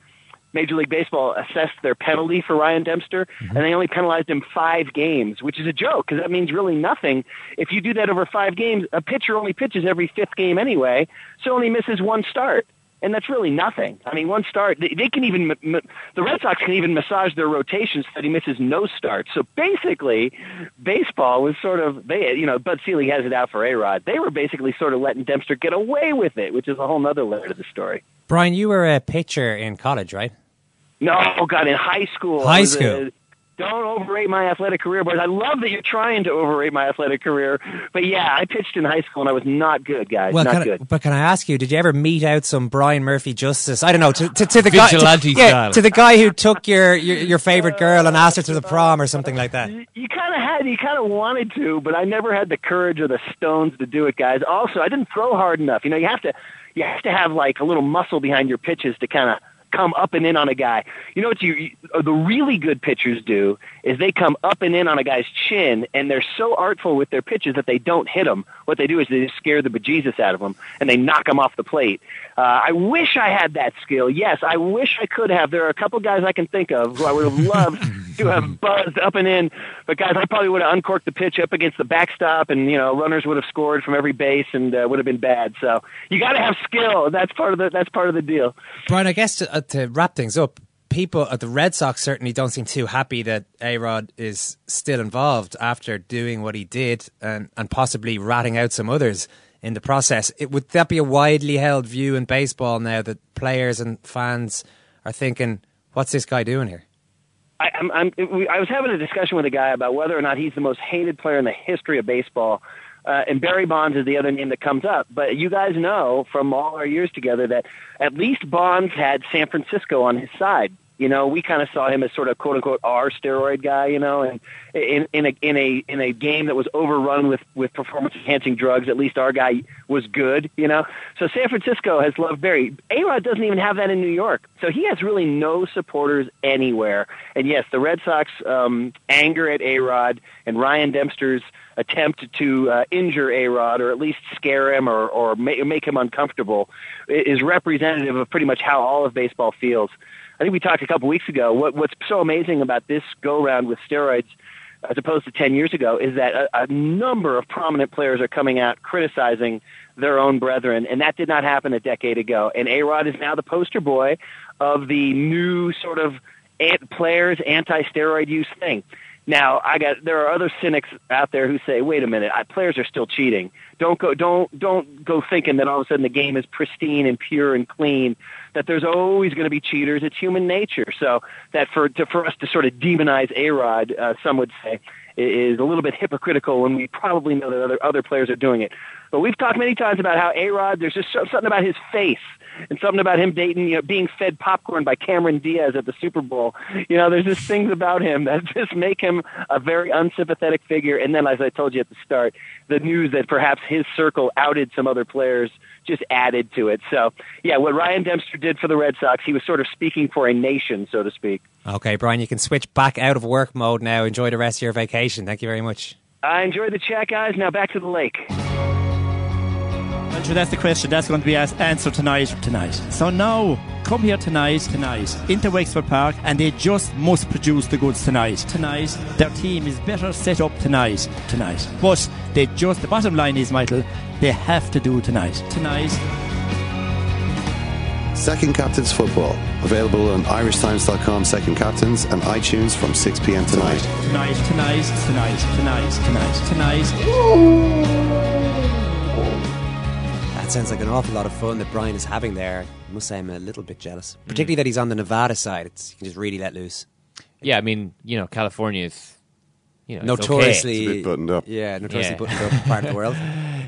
Major League Baseball assessed their penalty for Ryan Dempster, mm-hmm. and they only penalized him five games, which is a joke because that means really nothing. If you do that over five games, a pitcher only pitches every fifth game anyway, so only misses one start. And that's really nothing. I mean, one start, they, they can even, the Red Sox can even massage their rotations so that he misses no starts. So basically, baseball was sort of, they, you know, Bud Selig has it out for A-Rod. They were basically sort of letting Dempster get away with it, which is a whole other layer to the story. Brian, you were a pitcher in college, right? No, oh God, in high school. High school. A, don't overrate my athletic career, boys. I love that you're trying to overrate my athletic career. But, yeah, I pitched in high school and I was not good, guys. Well, not good. I, but can I ask you, did you ever mete out some Brian Murphy justice? I don't know, to, to, to the guy to, yeah, to the guy who took your, your, your favourite girl and asked her to the prom or something like that? You kind of had, you kind of wanted to, but I never had the courage or the stones to do it, guys. Also, I didn't throw hard enough. You know, you have to, you have to have like a little muscle behind your pitches to kind of come up and in on a guy. You know what you, you the really good pitchers do is they come up and in on a guy's chin, and they're so artful with their pitches that they don't hit him. What they do is they just scare the bejesus out of him, and they knock him off the plate. Uh, I wish I had that skill. Yes, I wish I could have. There are a couple guys I can think of who I would have loved to have buzzed up and in, but guys, I probably would have uncorked the pitch up against the backstop, and you know, runners would have scored from every base, and uh, would have been bad. So you got to have skill. That's part of the that's part of the deal. Brian, I guess to, uh, to wrap things up, people at the Red Sox certainly don't seem too happy that A-Rod is still involved after doing what he did and, and possibly ratting out some others in the process. It, would that be a widely held view in baseball now that players and fans are thinking, what's this guy doing here? I, I'm, I'm, I was having a discussion with a guy about whether or not he's the most hated player in the history of baseball. Uh, and Barry Bonds is the other name that comes up. But you guys know from all our years together that at least Bonds had San Francisco on his side. You know, we kind of saw him as sort of "quote unquote" our steroid guy. You know, and in, in a in a in a game that was overrun with, with performance enhancing drugs, at least our guy was good. You know, so San Francisco has loved Barry. A-Rod doesn't even have that in New York, so he has really no supporters anywhere. And yes, the Red Sox um, anger at A-Rod and Ryan Dempster's attempt to uh, injure A-Rod or at least scare him or or make, make him uncomfortable is representative of pretty much how all of baseball feels. I think we talked a couple weeks ago. What, what's so amazing about this go-round with steroids as opposed to ten years ago is that a, a number of prominent players are coming out criticizing their own brethren, and that did not happen a decade ago. And A-Rod is now the poster boy of the new sort of ant- players anti-steroid use thing. Now, I got there are other cynics out there who say, "Wait a minute, I, players are still cheating. Don't go, don't, don't go thinking that all of a sudden the game is pristine and pure and clean. That there's always going to be cheaters. It's human nature." So that for to, for us to sort of demonize A-Rod, uh, some would say, is a little bit hypocritical when we probably know that other other players are doing it. But we've talked many times about how A-Rod, there's just so, something about his face and something about him dating, you know, being fed popcorn by Cameron Diaz at the Super Bowl. You know, there's just things about him that just make him a very unsympathetic figure. And then, as I told you at the start, the news that perhaps his circle outed some other players just added to it. So, yeah, what Ryan Dempster did for the Red Sox, he was sort of speaking for a nation, so to speak. Okay, Brian, you can switch back out of work mode now. Enjoy the rest of your vacation. Thank you very much. I enjoyed the chat, guys. Now back to the lake. Andrew, that's the question. That's going to be answered tonight. Tonight. So now, come here tonight. Tonight. Into Wexford Park, and they just must produce the goods tonight. Tonight. Their team is better set up tonight. Tonight. But they just, the bottom line is, Michael, they have to do tonight. Tonight. Second Captains Football. Available on Irish Times dot com Second Captains and iTunes from six p.m. tonight. Tonight, tonight, tonight, tonight, tonight, tonight. Ooh. That sounds like an awful lot of fun that Brian is having there. I must say I'm a little bit jealous. Particularly mm. that he's on the Nevada side. It's, you can just really let loose. Yeah, I mean, you know, California is, you know, notoriously okay. buttoned up. Yeah, notoriously yeah. buttoned up part of the world.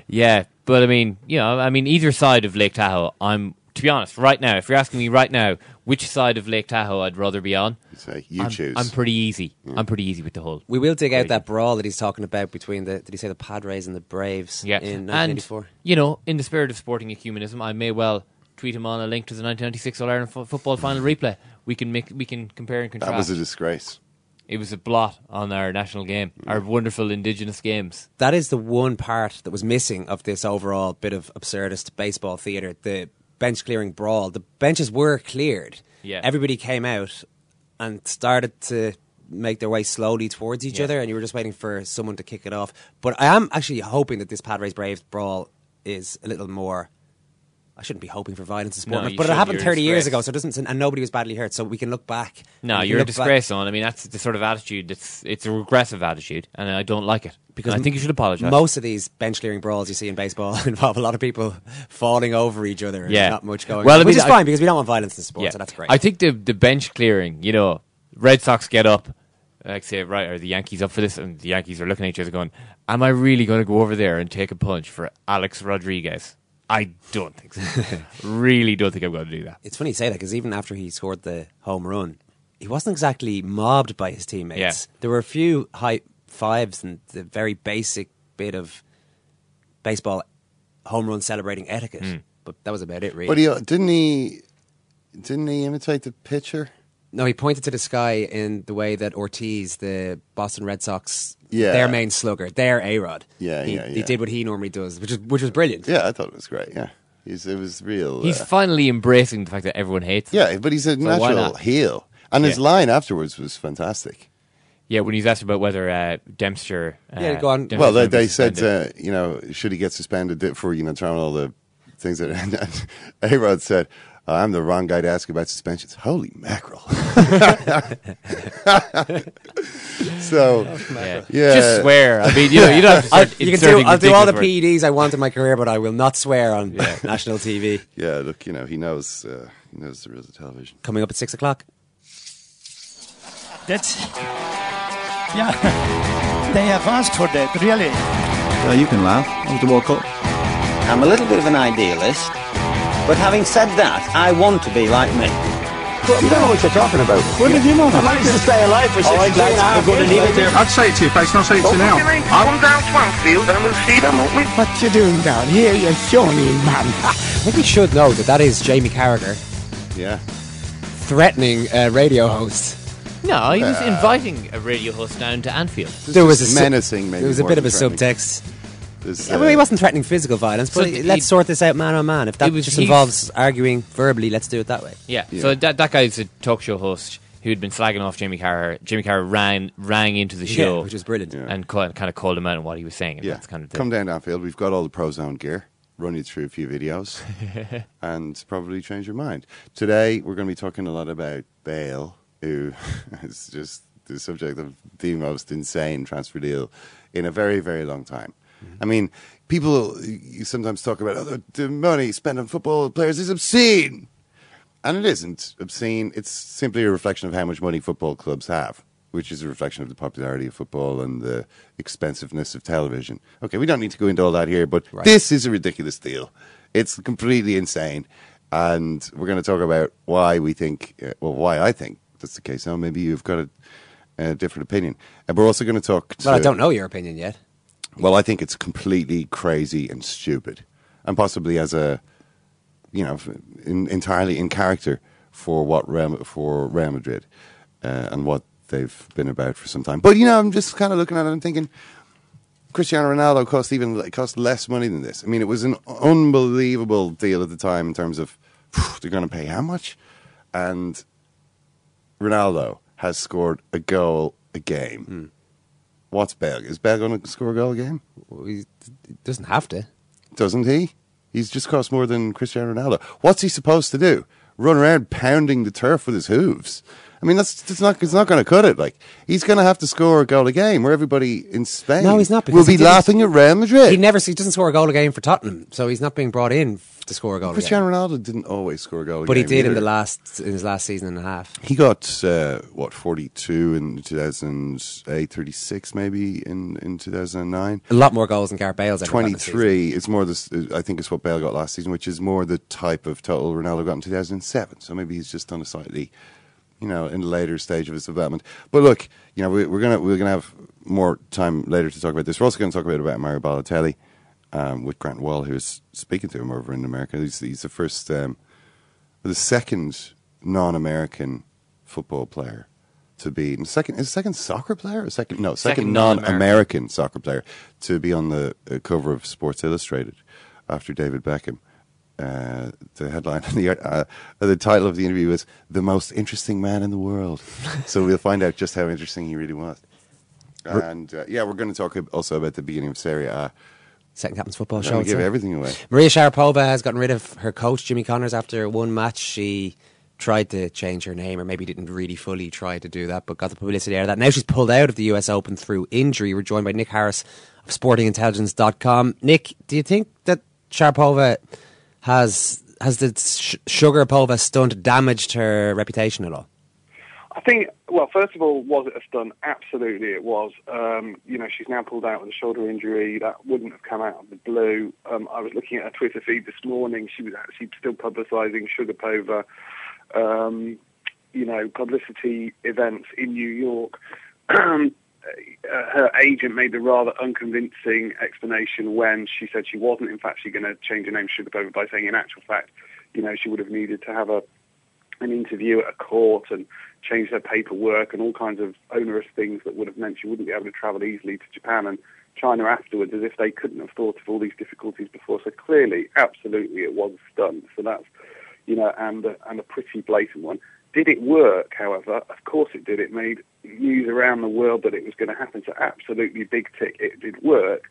Yeah, but I mean, you know, I mean, either side of Lake Tahoe, I'm... To be honest, right now, if you're asking me right now which side of Lake Tahoe I'd rather be on, say, you I'm, choose. I'm pretty easy. Yeah. I'm pretty easy with the whole. We will dig out that brawl that he's talking about between the, did he say the Padres and the Braves yeah. in nineteen ninety-four? And, you know, in the spirit of sporting ecumenism, I may well tweet him on a link to the nineteen ninety-six All-Ireland f- football final replay. We can make, we can compare and contrast. That was a disgrace. It was a blot on our national game, our wonderful Indigenous games. That is the one part that was missing of this overall bit of absurdist baseball theatre, the bench clearing brawl. The benches were cleared. Yeah. Everybody came out and started to make their way slowly towards each yeah. other, and you were just waiting for someone to kick it off. But I am actually hoping that this Padres Braves brawl is a little more. I shouldn't be hoping for violence in sport, no, but it happened thirty years ago, so it doesn't. And nobody was badly hurt, so we can look back. No, you're a disgrace, on. I mean, that's the sort of attitude that's it's a regressive attitude, and I don't like it. Because and I think you should apologise. Most of these bench clearing brawls you see in baseball involve a lot of people falling over each other, and yeah. not much going. Well, on, I mean, which is I, fine because we don't want violence in sport, yeah. so that's great. I think the the bench clearing, you know, Red Sox get up, like say right, are the Yankees up for this? And the Yankees are looking at each other, going, "Am I really going to go over there and take a punch for Alex Rodriguez?" I don't think so. Really don't think I'm going to do that. It's funny you say that because even after he scored the home run, he wasn't exactly mobbed by his teammates. Yeah. There were a few high fives and the very basic bit of baseball home run celebrating etiquette. Mm. But that was about it, really. But he, didn't he... Didn't he imitate the pitcher? No, he pointed to the sky in the way that Ortiz, the Boston Red Sox, yeah. their main slugger, their A-Rod. Yeah, he, yeah, yeah. He did what he normally does, which was, which was brilliant. Yeah, I thought it was great, yeah. He's, it was real... He's uh, finally embracing the fact that everyone hates him. Yeah, but he's a so natural heel. And yeah. his line afterwards was fantastic. Yeah, when he's asked about whether uh, Dempster... Uh, yeah, go on. Dempster well, they, they said, uh, you know, should he get suspended for, you know, trying all the things that... A-Rod said... Uh, I'm the wrong guy to ask about suspensions. Holy mackerel. So, yeah. yeah. Just swear. I mean, you know, you don't have to start you can do, I'll do all the P E Ds I want in my career, but I will not swear on yeah. national T V. Yeah, look, you know, he knows, uh, he knows the rules of television. Coming up at six o'clock. That's... Yeah. They have asked for that, really. Uh, you can laugh. I was the World Cup. I'm a little bit of an idealist. But having said that, I want to be like me. You don't know what you're talking about. What yeah. did you know? I managed to stay alive for sixteen oh, hours. I'd say it to you, face, not say it to you now. I am down to Anfield and we'll see them, won't we? What you doing down here, you shawny man? I think we should know that that is Jamie Carragher. Yeah. Threatening a radio host. No, he was uh, inviting a radio host down to Anfield. There was a menacing, maybe. There was a bit of a subtext. Yeah, well, he wasn't threatening physical violence, but so he, let's he, sort this out man on man. If that was, just involves arguing verbally, let's do it that way. Yeah, yeah. So that that guy's a talk show host who had been slagging off Jamie Carragher. Jamie Carragher rang, rang into the show, yeah, which was brilliant, yeah. and call, kind of called him out on what he was saying. And yeah, that's kind of come down Anfield. We've got all the Pro Zone gear. Run you through a few videos, and probably change your mind. Today we're going to be talking a lot about Bale, who is just the subject of the most insane transfer deal in a very, very long time. I mean, people you sometimes talk about, oh, the money spent on football players is obscene. And it isn't obscene. It's simply a reflection of how much money football clubs have, which is a reflection of the popularity of football and the expensiveness of television. Okay, we don't need to go into all that here, but right. This is a ridiculous deal. It's completely insane. And we're going to talk about why we think, uh, well, why I think that's the case. Now, maybe you've got a, a different opinion. And we're also going to talk to... Well, I don't know your opinion yet. Well, I think it's completely crazy and stupid, and possibly as a, you know, in, entirely in character for what Real, for Real Madrid uh, and what they've been about for some time. But you know, I'm just kind of looking at it and thinking, Cristiano Ronaldo cost even cost less money than this. I mean, it was an unbelievable deal at the time in terms of phew, they're going to pay how much, and Ronaldo has scored a goal a game. Mm. What's Bale? Is Bale going to score a goal again? Well, he doesn't have to. Doesn't he? He's just cost more than Cristiano Ronaldo. What's he supposed to do? Run around pounding the turf with his hooves? I mean, that's, that's not, it's not going to cut it. Like, he's going to have to score a goal a game where everybody in Spain no, he's not, will be laughing at Real Madrid. He never. He doesn't score a goal a game for Tottenham, so he's not being brought in to score a goal Cristiano a game. Cristiano Ronaldo didn't always score a goal a but game. But he did either. in the last in his last season and a half. He got, uh, what, forty-two in two thousand eight, thirty-six maybe in, in two thousand nine. A lot more goals than Gareth Bale's ever twenty-three. It's more this, I think it's what Bale got last season, which is more the type of total Ronaldo got in two thousand seven. So maybe he's just done a slightly... You know, in the later stage of his development. But look, you know, we, we're gonna we're gonna have more time later to talk about this. We're also gonna talk a bit about Mario Balotelli um, with Grant Wall, who's speaking to him over in America. He's, he's the first, um, the second non-American football player to be and second is second soccer player, or second no second, second non-American. non-American soccer player to be on the uh, cover of Sports Illustrated after David Beckham. Uh, the headline, the, uh, the title of the interview was "The Most Interesting Man in the World." So we'll find out just how interesting he really was. And uh, yeah, we're going to talk also about the beginning of Serie A. Second Captain's Football Show. We give everything away. Maria Sharapova has gotten rid of her coach, Jimmy Connors, after one match. She tried to change her name, or maybe didn't really fully try to do that, but got the publicity out of that. Now she's pulled out of the U S Open through injury. We're joined by Nick Harris of sporting intelligence dot com. Nick, do you think that Sharapova... Has has the sh- Sugarpova stunt damaged her reputation at all? I think, well, first of all, was it a stunt? Absolutely it was. Um, you know, she's now pulled out with a shoulder injury. That wouldn't have come out of the blue. Um, I was looking at her Twitter feed this morning. She was actually still publicising Sugarpova, um, you know, publicity events in New York. Uh, her agent made a rather unconvincing explanation when she said she wasn't in fact she going to change her name to Sugarpova by saying in actual fact, you know, she would have needed to have a an interview at a court and change her paperwork and all kinds of onerous things that would have meant she wouldn't be able to travel easily to Japan and China afterwards, as if they couldn't have thought of all these difficulties before. So clearly, absolutely, it was a stunt. So that's, you know, and a, and a pretty blatant one. Did it work, however? Of course it did. It made news around the world that it was going to happen. So absolutely big tick, it did work.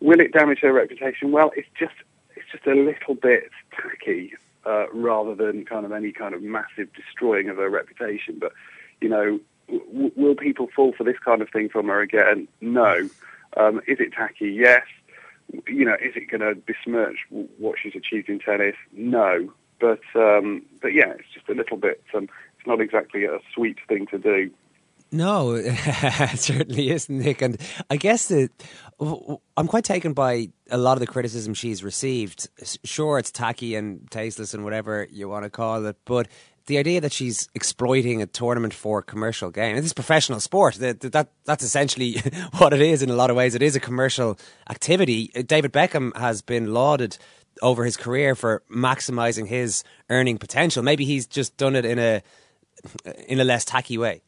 Will it damage her reputation? Well, it's just it's just a little bit tacky uh, rather than kind of any kind of massive destroying of her reputation. But, you know, w- will people fall for this kind of thing from her again? No. Um, is it tacky? Yes. You know, is it going to besmirch w- what she's achieved in tennis? No. But, um, but yeah, it's just a little bit, um, it's not exactly a sweet thing to do. No, it certainly isn't, Nick. And I guess that I'm quite taken by a lot of the criticism she's received. Sure, it's tacky and tasteless and whatever you want to call it, but the idea that she's exploiting a tournament for commercial gain. This is professional sport. That, that That's essentially what it is in a lot of ways. It is a commercial activity. David Beckham has been lauded over his career for maximising his earning potential. Maybe he's just done it in a in a less tacky way.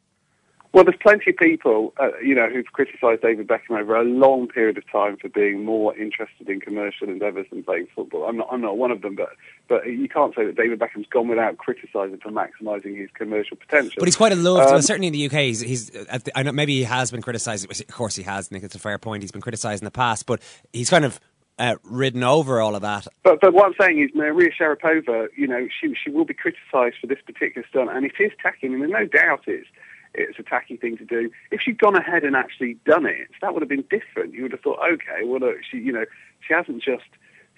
Well, there's plenty of people, uh, you know, who've criticised David Beckham over a long period of time for being more interested in commercial endeavours than playing football. I'm not, I'm not one of them, but but you can't say that David Beckham's gone without criticising for maximising his commercial potential. But he's quite a love, um, well, certainly in the U K. He's, he's at the, I know maybe he has been criticised. Of course, he has. I think it's a fair point. He's been criticised in the past, but he's kind of Uh, ridden over all of that. But but what I'm saying is Maria Sharapova, you know, she she will be criticised for this particular stunt, and it is tacky. I mean, there's no doubt it's, it's a tacky thing to do. If she'd gone ahead and actually done it, that would have been different. You would have thought, okay, well, look, she, you know, she hasn't just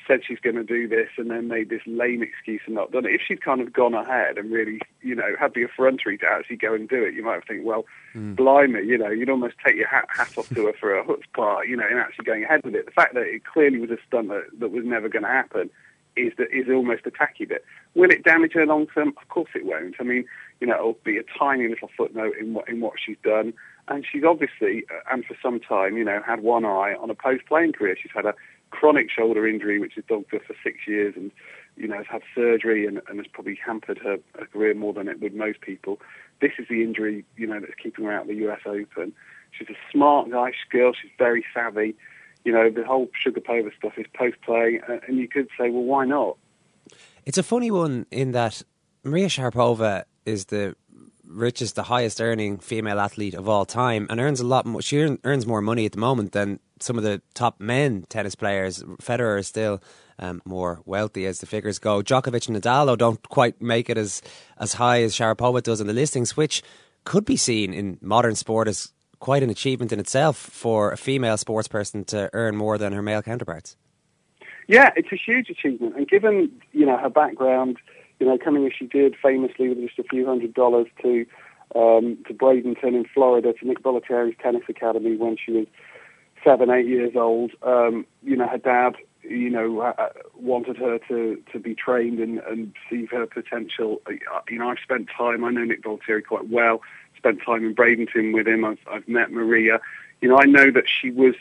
said she's going to do this and then made this lame excuse and not done it. If she'd kind of gone ahead and really, you know, had the effrontery to actually go and do it, you might have think, well, mm. blimey, you know, you'd almost take your hat, hat off to her for a chutzpah, you know, in actually going ahead with it. The fact that it clearly was a stunt that, that was never going to happen is that is almost a tacky bit. Will it damage her long term? Of course it won't. I mean, you know, it'll be a tiny little footnote in what in what she's done. And she's obviously, and for some time, you know, had one eye on a post-playing career. She's had a chronic shoulder injury, which has dogged her for six years and, you know, has had surgery and, and has probably hampered her, her career more than it would most people. This is the injury, you know, that's keeping her out of the U S Open. She's a smart, nice girl. She's very savvy. You know, the whole Sugarpova stuff is post-play, uh, and you could say, well, why not? It's a funny one in that Maria Sharapova is the richest, the highest earning female athlete of all time and earns a lot more. She earn, earns more money at the moment than some of the top men tennis players. Federer is still um, more wealthy as the figures go. Djokovic and Nadal don't quite make it as, as high as Sharapova does in the listings, which could be seen in modern sport as quite an achievement in itself for a female sports person to earn more than her male counterparts. Yeah, it's a huge achievement. And given, you know, her background, you know, coming as she did famously with just a few hundred dollars to um, to Bradenton in Florida, to Nick Bollettieri's tennis academy when she was seven, eight years old. Um, you know, her dad, you know, uh, wanted her to, to be trained and, and see her potential. You know, I've spent time, I know Nick Bollettieri quite well, spent time in Bradenton with him. I've, I've met Maria. You know, I know that she was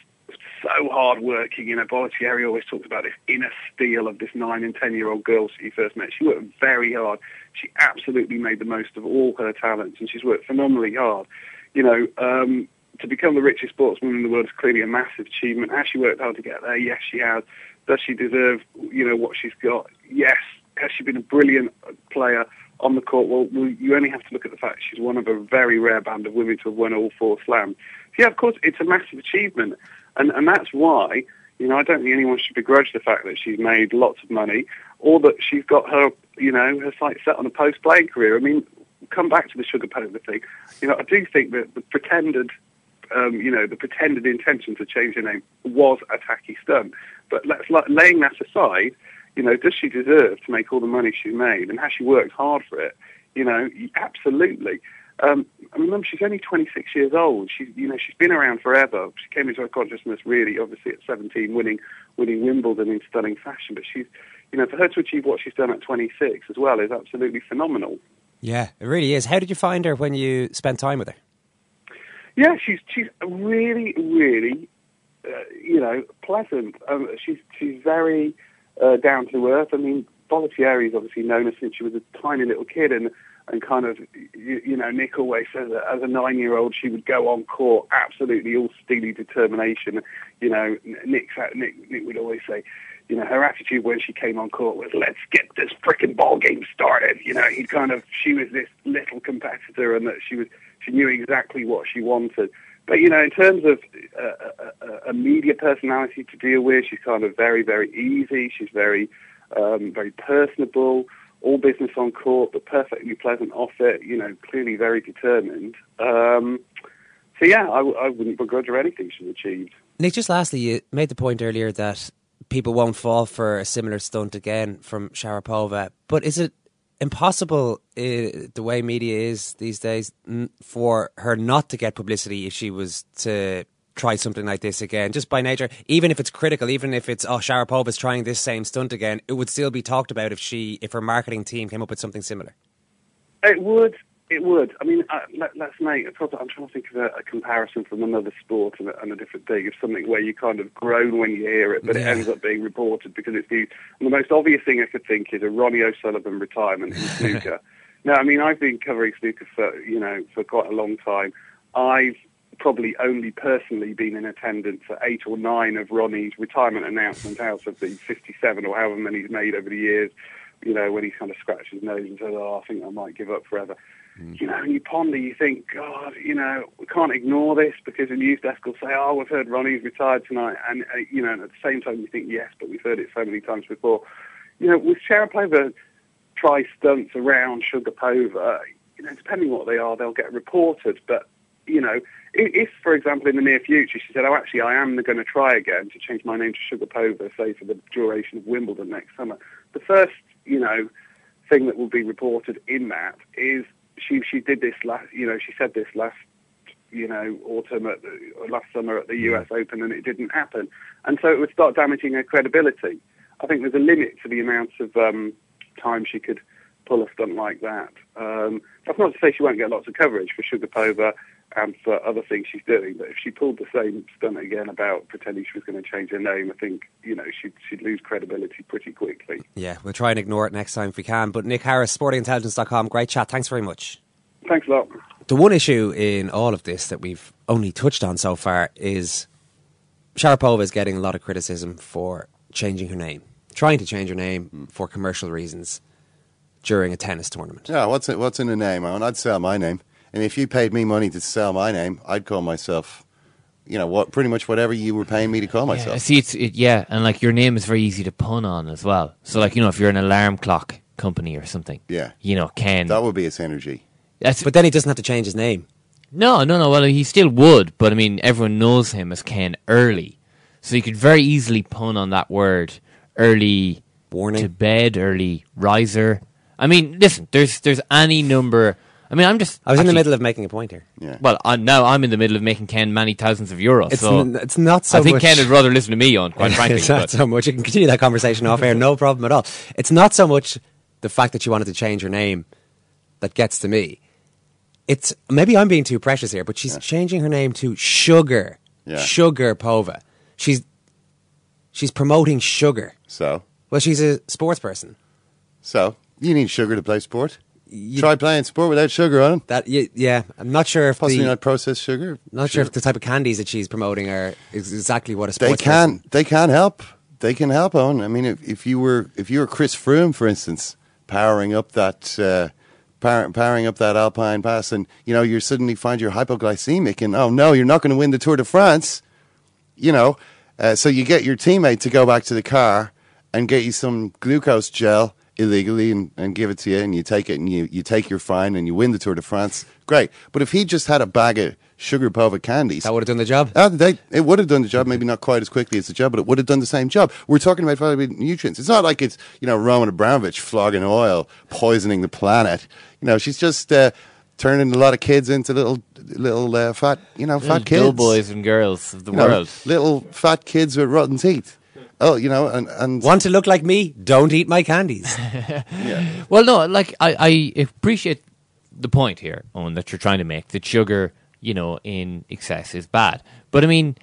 so hard-working. You know, Bollettieri always talked about this inner steel of this nine- and ten-year-old girl she first met. She worked very hard. She absolutely made the most of all her talents, and she's worked phenomenally hard. You know, um, to become the richest sportswoman in the world is clearly a massive achievement. Has she worked hard to get there? Yes, she has. Does she deserve, you know, what she's got? Yes. Has she been a brilliant player on the court? Well, you only have to look at the fact she's one of a very rare band of women to have won all four slams. Yeah, of course, it's a massive achievement. And and that's why, you know, I don't think anyone should begrudge the fact that she's made lots of money or that she's got her, you know, her sights set on a post-playing career. I mean, come back to the Sugarpova thing. You know, I do think that the pretended, um, you know, the pretended intention to change her name was a tacky stunt. But let's like, laying that aside, you know, does she deserve to make all the money she made and has she worked hard for it? You know, absolutely. Um, I remember she's only twenty-six years old. She's, you know, she's been around forever. She came into her consciousness really, obviously, at seventeen, winning, winning Wimbledon in stunning fashion. But she's, you know, for her to achieve what she's done at twenty-six as well is absolutely phenomenal. Yeah, it really is. How did you find her when you spent time with her? Yeah, she's she's really, really, uh, you know, pleasant. Um, she's she's very uh, down to earth. I mean, Bollettieri is obviously known her since she was a tiny little kid, and and kind of, you, you know, Nick always says that as a nine-year-old, she would go on court, absolutely all steely determination. You know, Nick's, Nick, Nick would always say, you know, her attitude when she came on court was, let's get this frickin' ball game started. You know, he kind of, she was this little competitor, and that she was, she knew exactly what she wanted. But, you know, in terms of uh, a, a media personality to deal with, she's kind of very, very easy. She's very, um, very personable, all business on court, but perfectly pleasant off it, you know, clearly very determined. Um, so, yeah, I, I wouldn't begrudge her anything she's achieved. Nick, just lastly, you made the point earlier that people won't fall for a similar stunt again from Sharapova. But is it impossible, uh, the way media is these days, n- for her not to get publicity if she was to try something like this again? Just by nature, even if it's critical, even if it's, oh, Sharapova's trying this same stunt again, it would still be talked about if she, if her marketing team came up with something similar. It would. It would. I mean, uh, let, let's make a problem. I'm trying to think of a, a comparison from another sport and a, and a different thing, of something where you kind of groan when you hear it, but yeah. It ends up being reported because it's the, the most obvious thing I could think is a Ronnie O'Sullivan retirement in snooker. No, I mean, I've been covering snooker for, you know, for quite a long time. I've probably only personally been in attendance at eight or nine of Ronnie's retirement announcement out of the fifty-seven or however many he's made over the years, you know, when he kind of scratched his nose and said, oh, I think I might give up forever. You know, and you ponder, you think, God, you know, we can't ignore this because the news desk will say, oh, we've heard Ronnie's retired tonight. And, uh, you know, and at the same time, you think, yes, but we've heard it so many times before. You know, with Sharapova try stunts around Sugarpova, you know, depending what they are, they'll get reported. But, you know, if, for example, in the near future, she said, oh, actually, I am going to try again to change my name to Sugarpova, say, for the duration of Wimbledon next summer, the first, you know, thing that will be reported in that is, She she did this last, you know, she said this last, you know, autumn at the, or last summer at the U S Open, and it didn't happen. And so it would start damaging her credibility. I think there's a limit to the amount of um, time she could pull a stunt like that. Um, that's not to say she won't get lots of coverage for Sugarpova and for other things she's doing, but if she pulled the same stunt again about pretending she was going to change her name, I think, you know, she'd, she'd lose credibility pretty quickly. Yeah, we'll try and ignore it next time if we can. But Nick Harris, sporting intelligence dot com, great chat. Thanks very much. Thanks a lot. The one issue in all of this that we've only touched on so far is Sharapova is getting a lot of criticism for changing her name, trying to change her name mm. for commercial reasons during a tennis tournament. Yeah, what's, it, what's in a name, Owen? I'd sell my name. And if you paid me money to sell my name, I'd call myself, you know, what pretty much whatever you were paying me to call myself. Yeah, see, it's it, yeah, and like your name is very easy to pun on as well. So, like, you know, if you're an alarm clock company or something, yeah, you know, Ken, that would be its energy. That's, but then he doesn't have to change his name. No, no, no. Well, he still would, but I mean, everyone knows him as Ken Early, so you could very easily pun on that word. Early warning to bed, early riser. I mean, listen, there's there's any number. I mean, I'm just... I was actually, in the middle of making a point here. Yeah. Well, I, now I'm in the middle of making Ken many thousands of euros. It's, so n- it's not so much... I think much. Ken would rather listen to me on, quite frankly. It's not but. so much. You can continue that conversation off air, no problem at all. It's not so much the fact that you wanted to change her name that gets to me. It's... Maybe I'm being too precious here, but she's yeah. changing her name to Sugar. Yeah. Sugarpova. She's, she's promoting sugar. So? Well, she's a sports person. So? You need sugar to play sport? You, Try playing sport without sugar on it. Yeah, I'm not sure if possibly the, not processed sugar. Not sure. sure if the type of candies that she's promoting are is exactly what a sports. They can. Person. They can help. They can help on. I mean, if, if you were if you were Chris Froome, for instance, powering up that uh, power, powering up that Alpine Pass, and you know you suddenly find you're hypoglycemic, and oh no, you're not going to win the Tour de France. You know, uh, so you get your teammate to go back to the car and get you some glucose gel. Illegally and, and give it to you, and you take it, and you, you take your fine, and you win the Tour de France. Great, but if he just had a bag of Sugarpova candies, that would have done the job. Uh, they, it would have done the job, maybe not quite as quickly as the job, but it would have done the same job. We're talking about vitamin nutrients. It's not like it's you know Roman Abramovich flogging oil, poisoning the planet. You know, she's just uh, turning a lot of kids into little little uh, fat you know little fat kids, little boys and girls of the you world, know, little fat kids with rotten teeth. Oh, you know, and, and... Want to look like me? Don't eat my candies. yeah. Well, no, like, I, I appreciate the point here, Owen, that you're trying to make, that sugar, you know, in excess is bad. But, I mean,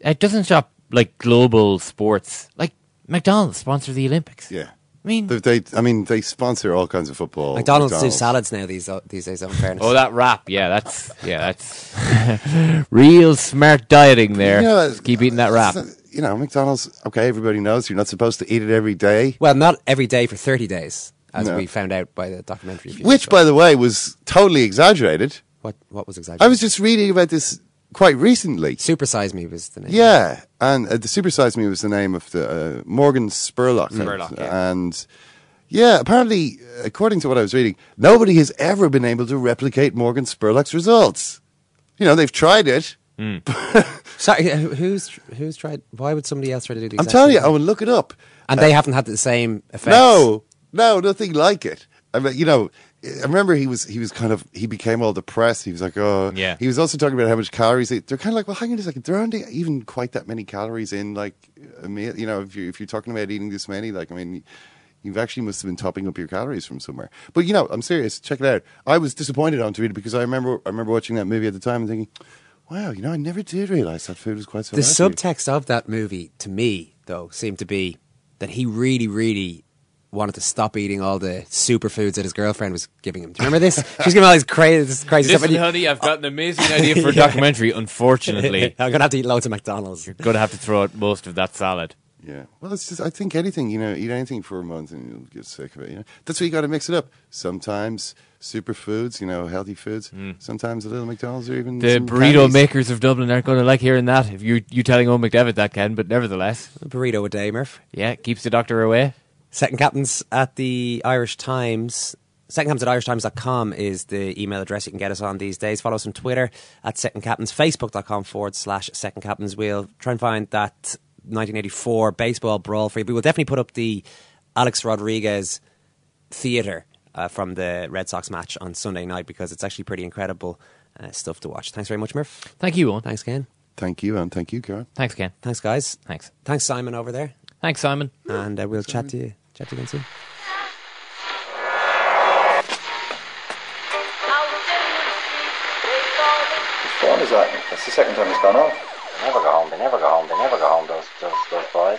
it doesn't stop, like, global sports. Like, McDonald's sponsor the Olympics. Yeah. I mean, they, I mean, they sponsor all kinds of football. McDonald's, McDonald's. do salads now these these days. In fairness, oh, that wrap, yeah, that's yeah, that's real smart dieting there. You know, keep eating that wrap. You know, McDonald's. Okay, everybody knows you're not supposed to eat it every day. Well, not every day for thirty days, as no. we found out by the documentary. Which, by the way, was totally exaggerated. What What was exaggerated? I was just reading about this quite recently. Super Size Me was the name. Yeah. And uh, the Super Size Me was the name of the uh, Morgan Spurlock. Spurlock, yeah. And yeah, apparently, according to what I was reading, nobody has ever been able to replicate Morgan Spurlock's results. You know, they've tried it. Mm. Sorry, who's who's tried? Why would somebody else try to do the exact same? I'm telling you, I would look it up. And uh, they haven't had the same effect. No, no, nothing like it. I mean, you know, I remember he was he was kind of he became all depressed. He was like, oh, yeah. He was also talking about how much calories they, they're kind of like, well, hang on a second, there aren't even quite that many calories in like a meal. You know, if you if you're talking about eating this many, like I mean, you actually must have been topping up your calories from somewhere. But you know, I'm serious. Check it out. I was disappointed on Twitter because I remember I remember watching that movie at the time and thinking, wow, you know, I never did realize that food was quite so. The healthy. Subtext of that movie to me though seemed to be that he really, really. wanted to stop eating all the superfoods that his girlfriend was giving him. Do you remember this? She was giving all this crazy, this crazy Listen, stuff. Listen, honey, I've got an amazing idea for a yeah. documentary, unfortunately. I'm going to have to eat loads of McDonald's. You're going to have to throw out most of that salad. Yeah. Well, it's just, I think anything, you know, eat anything for a month and you'll get sick of it. You know? That's why you got to mix it up. Sometimes superfoods, you know, healthy foods. Mm. Sometimes a little McDonald's or even the burrito candies. Makers of Dublin aren't going to like hearing that. If you you telling old McDevitt that, Ken, but nevertheless. A burrito a day, Murph. Yeah, keeps the doctor away. Second Captains at the Irish Times. Second Captains at irish times dot com is the email address you can get us on these days. Follow us on Twitter at Second Captains, facebook dot com forward slash Second Captains. We'll try and find that nineteen eighty-four baseball brawl for you. We will definitely put up the Alex Rodriguez theatre uh, from the Red Sox match on Sunday night because it's actually pretty incredible uh, stuff to watch. Thanks very much, Murph. Thank you, Owen. Thanks, Ken. Thank you, and thank you, Karen. Thanks, Ken. Thanks, guys. Thanks. Thanks, Simon, over there. Thanks, Simon. And uh, we'll Simon. chat to you. Chat again soon. What form is that? That's the second time it's gone off. They never go home, they never go home, they never go home, those, those, those boys.